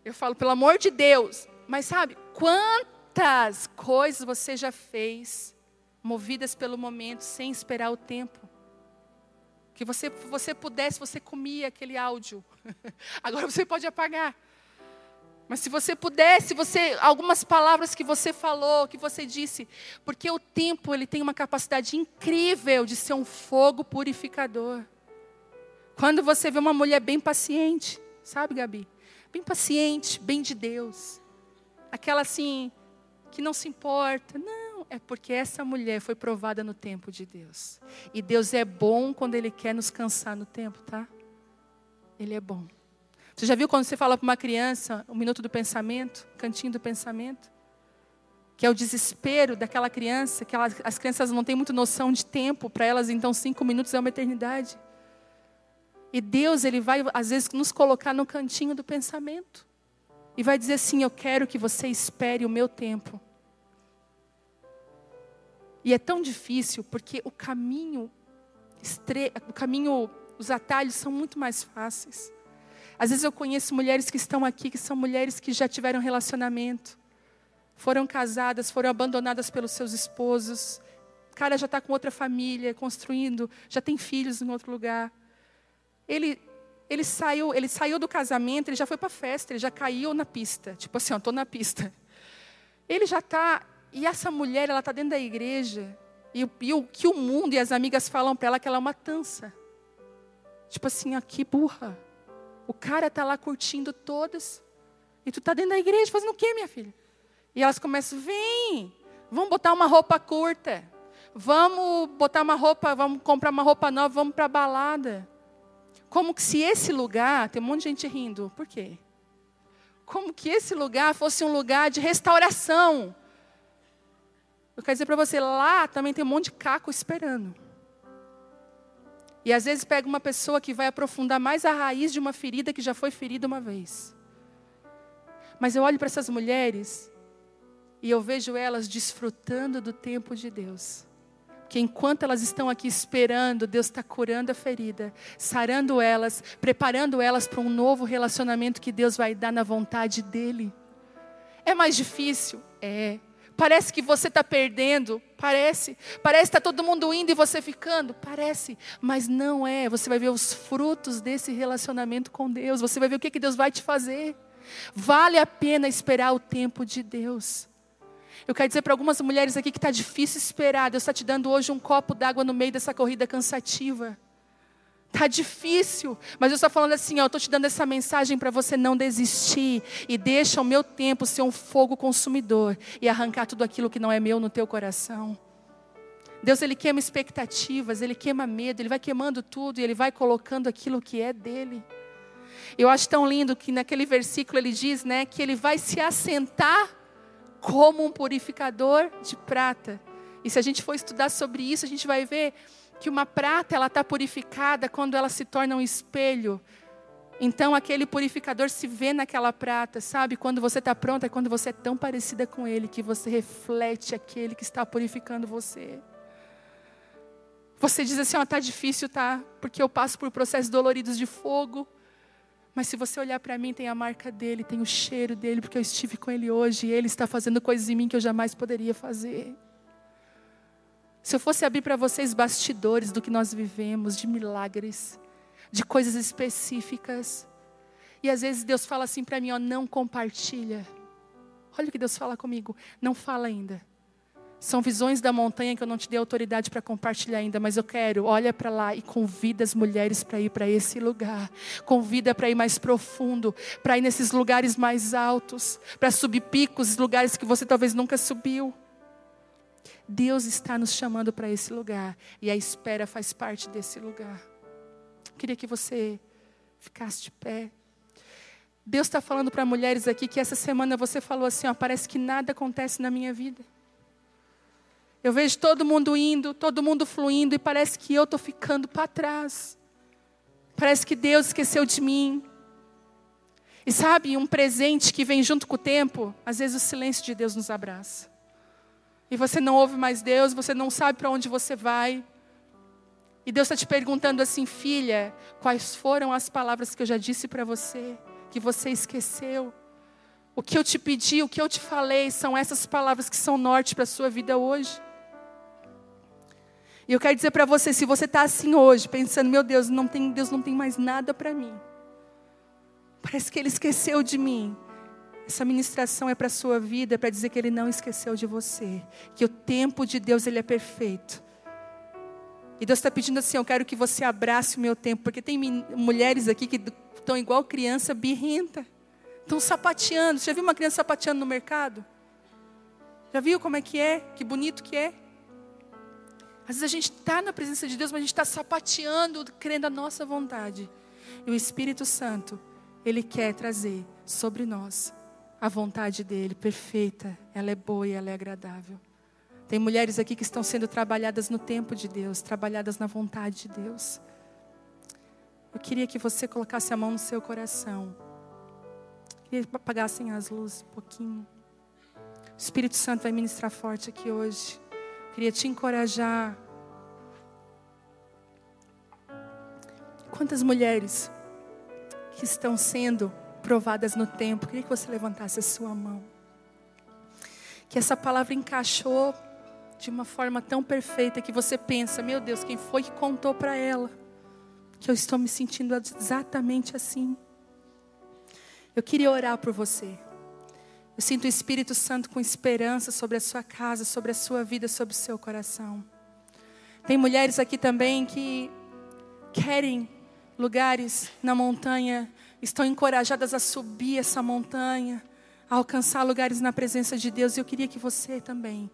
Eu falo, pelo amor de Deus. Mas sabe, quantas coisas você já fez, movidas pelo momento, sem esperar o tempo. Que você pudesse, você comia aquele áudio. Agora você pode apagar. Mas se você pudesse, algumas palavras que você falou, que você disse. Porque o tempo, ele tem uma capacidade incrível de ser um fogo purificador. Quando você vê uma mulher bem paciente, sabe, Gabi? Bem paciente, bem de Deus. Aquela assim, que não se importa. Não, é porque essa mulher foi provada no tempo de Deus. E Deus é bom quando Ele quer nos cansar no tempo, tá? Ele é bom. Você já viu quando você fala para uma criança, o minuto do pensamento, cantinho do pensamento? Que é o desespero daquela criança, que as crianças não têm muita noção de tempo, para elas então 5 minutos é uma eternidade. E Deus, Ele vai às vezes nos colocar no cantinho do pensamento. E vai dizer assim, eu quero que você espere o meu tempo. E é tão difícil, porque os atalhos são muito mais fáceis. Às vezes eu conheço mulheres que estão aqui, que são mulheres que já tiveram relacionamento. Foram casadas, foram abandonadas pelos seus esposos. O cara já está com outra família, construindo, já tem filhos em outro lugar. Ele saiu do casamento, ele já foi para a festa, ele já caiu na pista. Tipo assim, estou na pista. Ele já está... E essa mulher, ela está dentro da igreja. E o que o mundo e as amigas falam para ela que ela é uma tança. Tipo assim, ó, que burra. O cara está lá curtindo todas. E tu está dentro da igreja fazendo o quê, minha filha? E elas começam, vem, vamos botar uma roupa curta. Vamos comprar uma roupa nova, vamos para a balada. Como que se esse lugar, tem um monte de gente rindo, por quê? Como que esse lugar fosse um lugar de restauração. Eu quero dizer para você, lá também tem um monte de caco esperando. E às vezes pega uma pessoa que vai aprofundar mais a raiz de uma ferida que já foi ferida uma vez. Mas eu olho para essas mulheres e eu vejo elas desfrutando do tempo de Deus. Porque enquanto elas estão aqui esperando, Deus está curando a ferida, sarando elas, preparando elas para um novo relacionamento que Deus vai dar na vontade dEle. É mais difícil? É. Parece que você está perdendo, parece que está todo mundo indo e você ficando, parece, mas não é, você vai ver os frutos desse relacionamento com Deus, você vai ver o que Deus vai te fazer, vale a pena esperar o tempo de Deus. Eu quero dizer para algumas mulheres aqui que está difícil esperar, Deus está te dando hoje um copo d'água no meio dessa corrida cansativa, está difícil, mas eu estou falando assim, ó, eu estou te dando essa mensagem para você não desistir, e deixa o meu tempo ser um fogo consumidor, e arrancar tudo aquilo que não é meu no teu coração. Deus, Ele queima expectativas, Ele queima medo, Ele vai queimando tudo, e Ele vai colocando aquilo que é dEle. Eu acho tão lindo que naquele versículo ele diz, né, que Ele vai se assentar como um purificador de prata, e se a gente for estudar sobre isso, a gente vai ver que uma prata, ela está purificada quando ela se torna um espelho. Então, aquele purificador se vê naquela prata, sabe? Quando você está pronta, é quando você é tão parecida com Ele, que você reflete aquele que está purificando você. Você diz assim, ó, tá difícil, tá? Porque eu passo por processos doloridos de fogo. Mas se você olhar para mim, tem a marca dEle, tem o cheiro dEle, porque eu estive com Ele hoje, e Ele está fazendo coisas em mim que eu jamais poderia fazer. Se eu fosse abrir para vocês bastidores do que nós vivemos, de milagres, de coisas específicas. E às vezes Deus fala assim para mim, ó, não compartilha. Olha o que Deus fala comigo, não fala ainda. São visões da montanha que eu não te dei autoridade para compartilhar ainda, mas eu quero, olha para lá e convida as mulheres para ir para esse lugar. Convida para ir mais profundo, para ir nesses lugares mais altos, para subir picos, lugares que você talvez nunca subiu. Deus está nos chamando para esse lugar. E a espera faz parte desse lugar. Queria que você ficasse de pé. Deus está falando para mulheres aqui que essa semana você falou assim, ó, parece que nada acontece na minha vida. Eu vejo todo mundo indo, todo mundo fluindo e parece que eu estou ficando para trás. Parece que Deus esqueceu de mim. E sabe, um presente que vem junto com o tempo, às vezes o silêncio de Deus nos abraça. E você não ouve mais Deus, você não sabe para onde você vai. E Deus está te perguntando assim, filha, quais foram as palavras que eu já disse para você, que você esqueceu? O que eu te pedi, o que eu te falei, são essas palavras que são norte para a sua vida hoje. E eu quero dizer para você, se você está assim hoje, pensando, meu Deus, Deus não tem mais nada para mim. Parece que Ele esqueceu de mim. Essa ministração é para a sua vida, para dizer que Ele não esqueceu de você. Que o tempo de Deus, Ele é perfeito. E Deus está pedindo assim, eu quero que você abrace o meu tempo. Porque tem mulheres aqui que estão igual criança birrenta. Estão sapateando. Você já viu uma criança sapateando no mercado? Já viu como é que é? Que bonito que é? Às vezes a gente está na presença de Deus, mas a gente está sapateando, crendo a nossa vontade. E o Espírito Santo, Ele quer trazer sobre nós a vontade dEle, perfeita. Ela é boa e ela é agradável. Tem mulheres aqui que estão sendo trabalhadas no tempo de Deus, trabalhadas na vontade de Deus. Eu queria que você colocasse a mão no seu coração. Queria que apagassem as luzes um pouquinho. O Espírito Santo vai ministrar forte aqui hoje. Eu queria te encorajar. Quantas mulheres que estão sendo provadas no tempo. Queria que você levantasse a sua mão. Que essa palavra encaixou de uma forma tão perfeita que você pensa, meu Deus, quem foi que contou para ela que eu estou me sentindo exatamente assim? Eu queria orar por você. Eu sinto o Espírito Santo com esperança sobre a sua casa, sobre a sua vida, sobre o seu coração. Tem mulheres aqui também que querem lugares na montanha, estão encorajadas a subir essa montanha, a alcançar lugares na presença de Deus. E eu queria que você também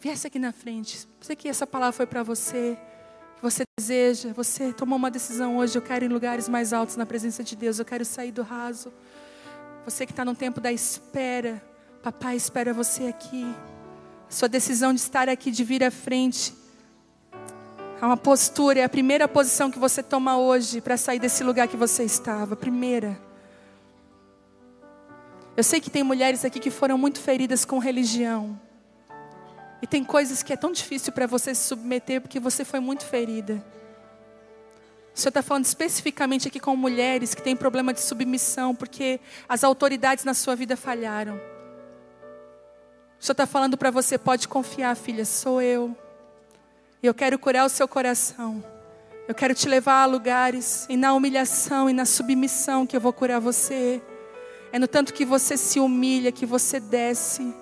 viesse aqui na frente. Eu sei que essa palavra foi para você, que você deseja, você tomou uma decisão hoje, eu quero ir em lugares mais altos na presença de Deus, eu quero sair do raso. Você que está no tempo da espera, papai espera você aqui. Sua decisão de estar aqui, de vir à frente, é uma postura, é a primeira posição que você toma hoje para sair desse lugar que você estava, primeira. Eu sei que tem mulheres aqui que foram muito feridas com religião. E tem coisas que é tão difícil para você se submeter porque você foi muito ferida. O Senhor está falando especificamente aqui com mulheres que têm problema de submissão porque as autoridades na sua vida falharam. O Senhor está falando para você, pode confiar, filha, sou eu. E eu quero curar o seu coração. Eu quero te levar a lugares e na humilhação e na submissão que eu vou curar você. É no tanto que você se humilha, que você desce.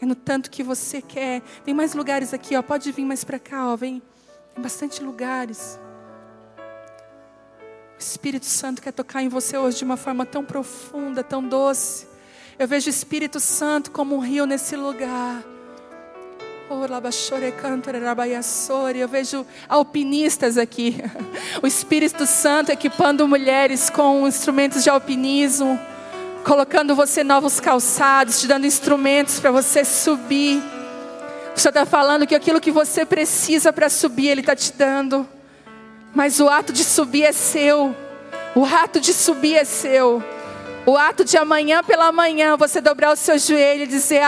É no tanto que você quer. Tem mais lugares aqui, ó. Pode vir mais para cá, ó. Vem. Tem bastante lugares. O Espírito Santo quer tocar em você hoje de uma forma tão profunda, tão doce. Eu vejo o Espírito Santo como um rio nesse lugar. Eu vejo alpinistas aqui. O Espírito Santo equipando mulheres com instrumentos de alpinismo. Colocando você novos calçados, te dando instrumentos para você subir. O Senhor está falando que aquilo que você precisa para subir, Ele está te dando. Mas o ato de subir é seu. O ato de subir é seu. O ato de amanhã pela manhã, você dobrar o seu joelho e dizer,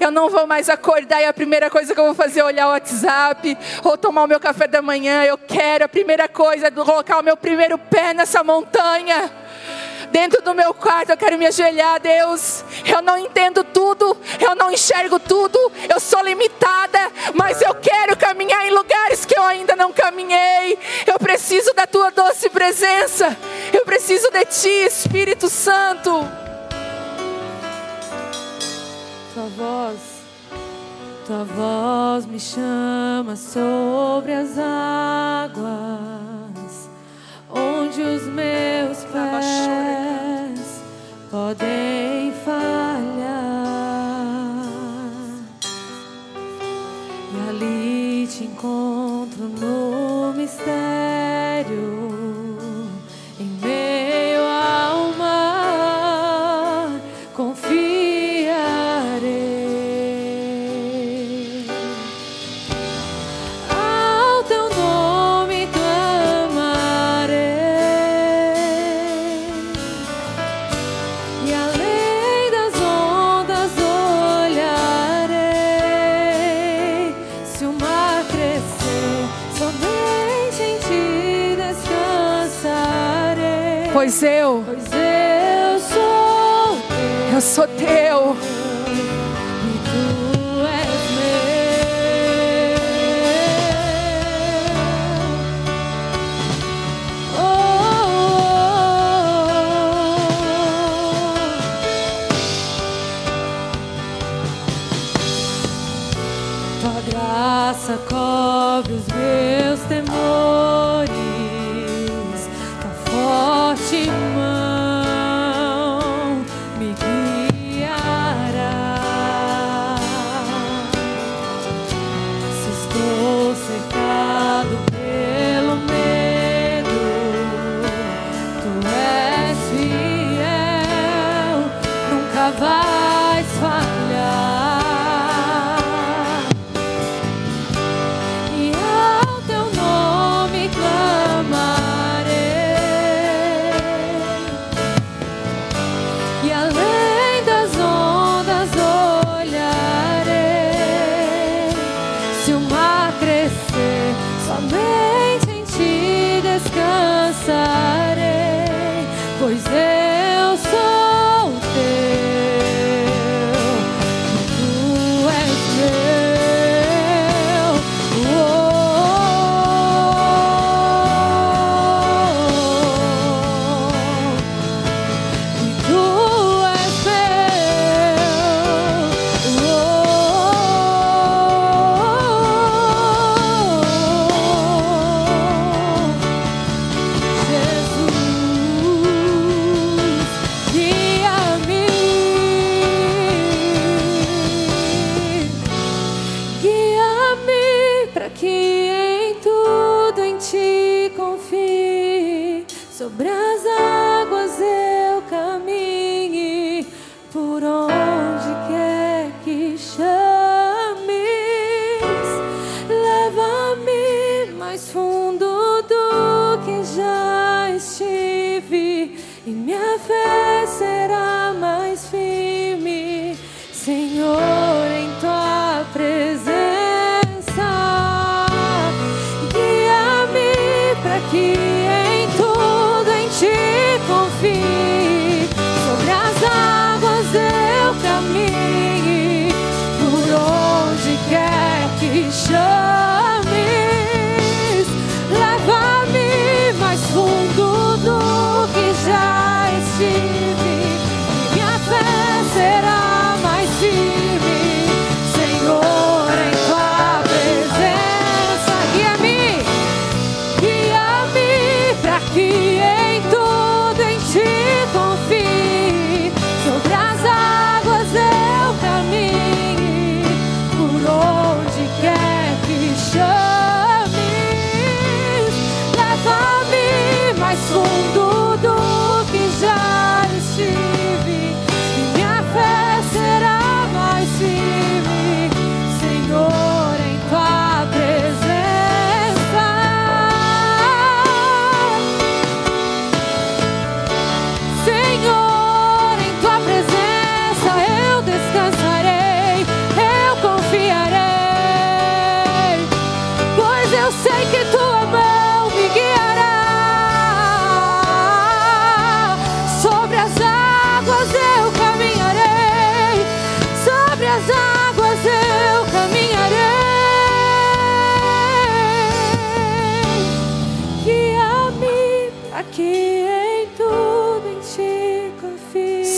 eu não vou mais acordar e a primeira coisa que eu vou fazer é olhar o WhatsApp ou tomar o meu café da manhã. Eu quero, a primeira coisa é colocar o meu primeiro pé nessa montanha. Dentro do meu quarto eu quero me ajoelhar, Deus, eu não entendo tudo, eu não enxergo tudo, eu sou limitada, mas eu quero caminhar em lugares que eu ainda não caminhei, eu preciso da Tua doce presença, eu preciso de Ti, Espírito Santo. Tua voz me chama sobre as águas, onde os meus pés podem falhar, e ali te encontro no mistério. Pois eu sou teu. Eu sou teu. Cobre os meus temores, tua forte mão me guiará. Se estou cercado pelo medo, tu és fiel, nunca vais falhar.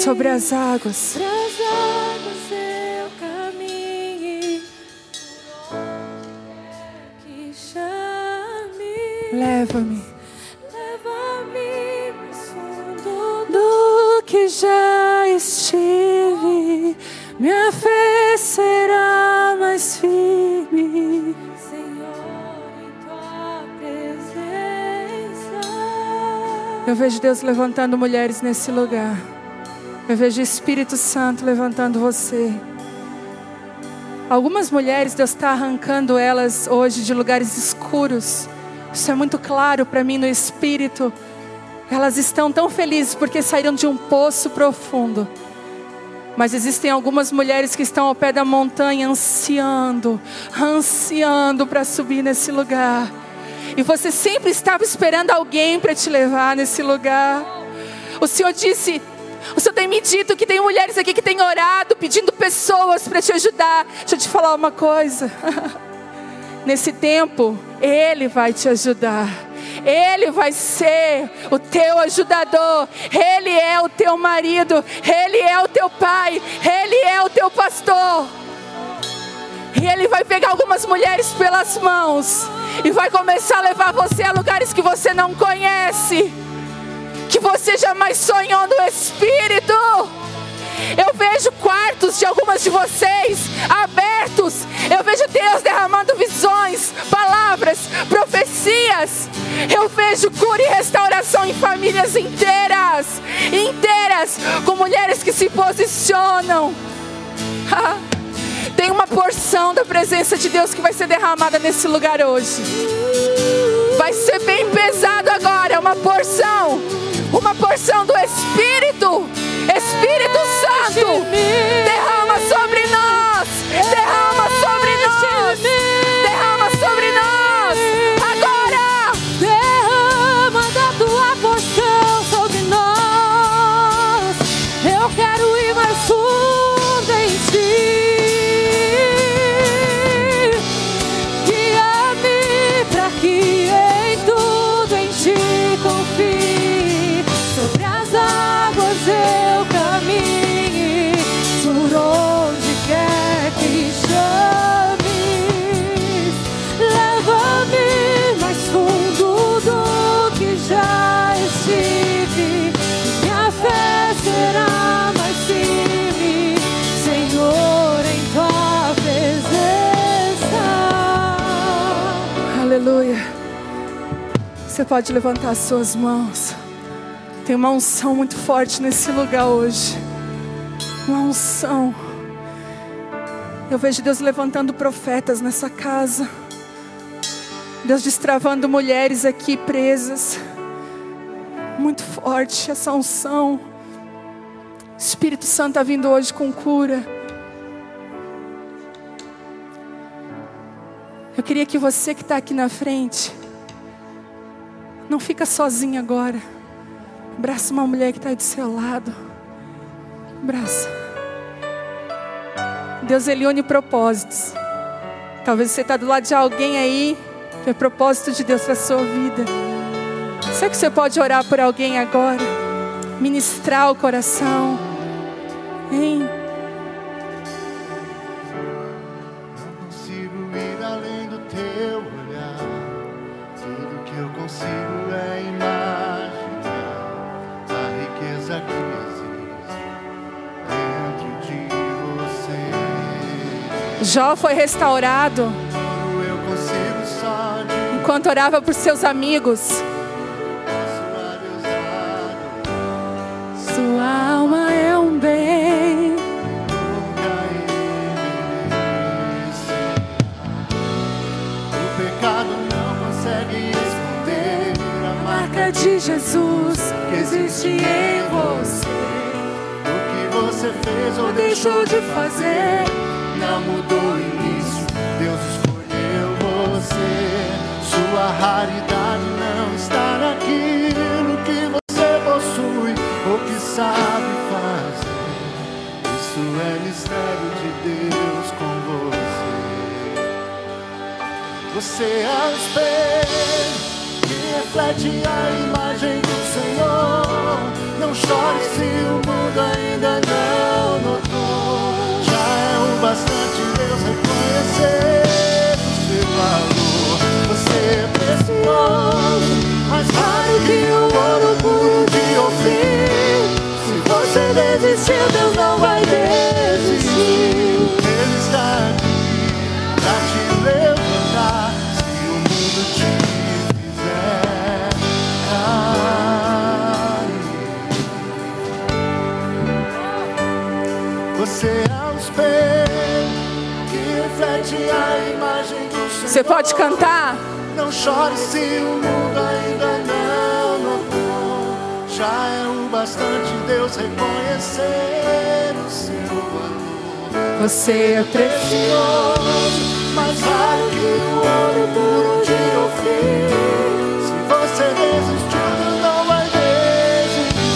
Sobre as águas. Sobre as águas eu caminho, por onde quer que chame. Leva-me. Leva-me mais fundo do que já estive. Minha fé será mais firme. Senhor, em tua presença. Eu vejo Deus levantando mulheres nesse lugar. Eu vejo o Espírito Santo levantando você. Algumas mulheres, Deus está arrancando elas hoje de lugares escuros. Isso é muito claro para mim no Espírito. Elas estão tão felizes porque saíram de um poço profundo. Mas existem algumas mulheres que estão ao pé da montanha ansiando para subir nesse lugar. E você sempre estava esperando alguém para te levar nesse lugar. O Senhor disse, o Senhor tem me dito que tem mulheres aqui que têm orado, pedindo pessoas para te ajudar. Deixa eu te falar uma coisa. Nesse tempo, Ele vai te ajudar. Ele vai ser o teu ajudador. Ele é o teu marido. Ele é o teu pai. Ele é o teu pastor. E Ele vai pegar algumas mulheres pelas mãos e vai começar a levar você a lugares que você não conhece, que você jamais sonhou no Espírito. Eu vejo quartos de algumas de vocês abertos. Eu vejo Deus derramando visões, palavras, profecias. Eu vejo cura e restauração em famílias inteiras, com mulheres que se posicionam. Tem uma porção da presença de Deus que vai ser derramada nesse lugar hoje. Vai ser bem pesado agora, uma porção do Espírito. Espírito Santo, derrama sobre nós, derrama sobre nós, derrama sobre nós, agora, derrama da tua porção sobre nós, eu quero ir mais fundo em ti, guia-me pra que em tudo em ti confie, sobre as águas eu caminhe, por onde quer que chames, leva-me mais fundo do que já estive, minha fé será mais firme, Senhor, em tua presença. Aleluia. Você pode levantar as suas mãos. Tem uma unção muito forte nesse lugar hoje. Uma unção. Eu vejo Deus levantando profetas nessa casa. Deus destravando mulheres aqui presas. Muito forte essa unção. O Espírito Santo está vindo hoje com cura. Eu queria que você que está aqui na frente, não fica sozinha agora. Abraça uma mulher que está aí do seu lado. Abraça. Deus, Ele une propósitos. Talvez você está do lado de alguém aí que é propósito de Deus para a sua vida. Será que você pode orar por alguém agora? Ministrar o coração, hein? Não consigo ir além do teu olhar. Tudo que eu consigo é imaginar a riqueza que existe dentro de você. Jó foi restaurado enquanto orava por seus amigos. Sua alma é um bem. O pecado não consegue esconder a marca de Jesus que existe em você. O que você fez ou deixou de fazer não mudou o início. Deus escolheu você. Sua raridade não está naquilo que você possui ou que sabe fazer. Isso é mistério de Deus com você. Você é o espelho que reflete a imagem do Senhor. Não chore se o mundo ainda não notou. Já é o bastante Deus reconhecer o seu valor. Você é precioso, mais raro que o ouro puro de Ofir. Se você desistir, Deus não vai desistir. Ele está aqui pra te levantar. Se o mundo te você pode cantar? Não chore se o mundo ainda não notou. Já é o bastante Deus reconhecer o seu valor. Você é precioso, mais raro que o ouro puro de Ofir. Se você desistir, não vai desistir.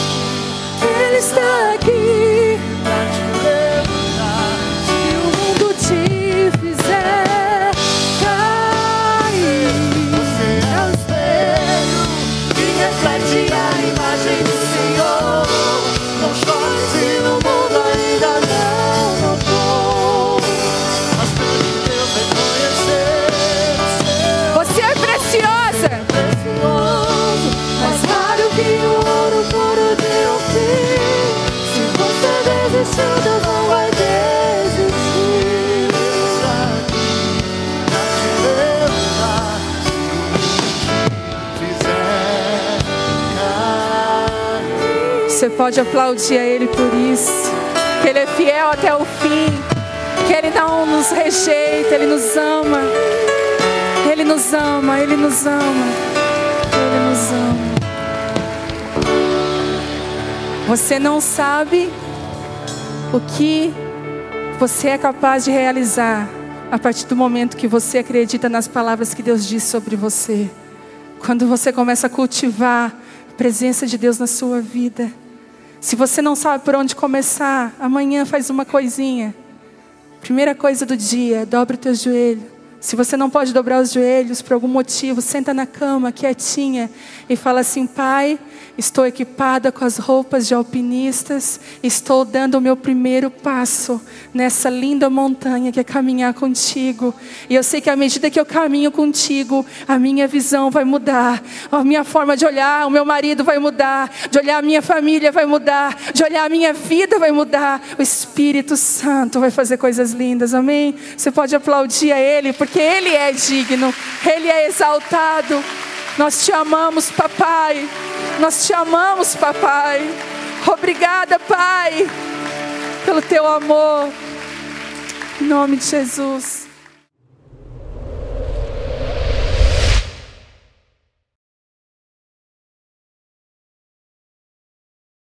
Você pode aplaudir a Ele por isso, que Ele é fiel até o fim, que Ele não nos rejeita, Ele nos ama, Ele nos ama, Ele nos ama, Ele nos ama. Você não sabe o que você é capaz de realizar a partir do momento que você acredita nas palavras que Deus diz sobre você. Quando você começa a cultivar a presença de Deus na sua vida. Se você não sabe por onde começar, amanhã faz uma coisinha. Primeira coisa do dia, dobra o teu joelho. Se você não pode dobrar os joelhos por algum motivo, senta na cama, quietinha, e fala assim: Pai, estou equipada com as roupas de alpinistas, estou dando o meu primeiro passo nessa linda montanha que é caminhar contigo. E eu sei que à medida que eu caminho contigo, a minha visão vai mudar, a minha forma de olhar o meu marido vai mudar, de olhar a minha família vai mudar, de olhar a minha vida vai mudar. O Espírito Santo vai fazer coisas lindas, amém? Você pode aplaudir a Ele, porque Ele é digno, Ele é exaltado. Nós te amamos, Papai. Nós te amamos, Papai. Obrigada, Pai, pelo teu amor. Em nome de Jesus.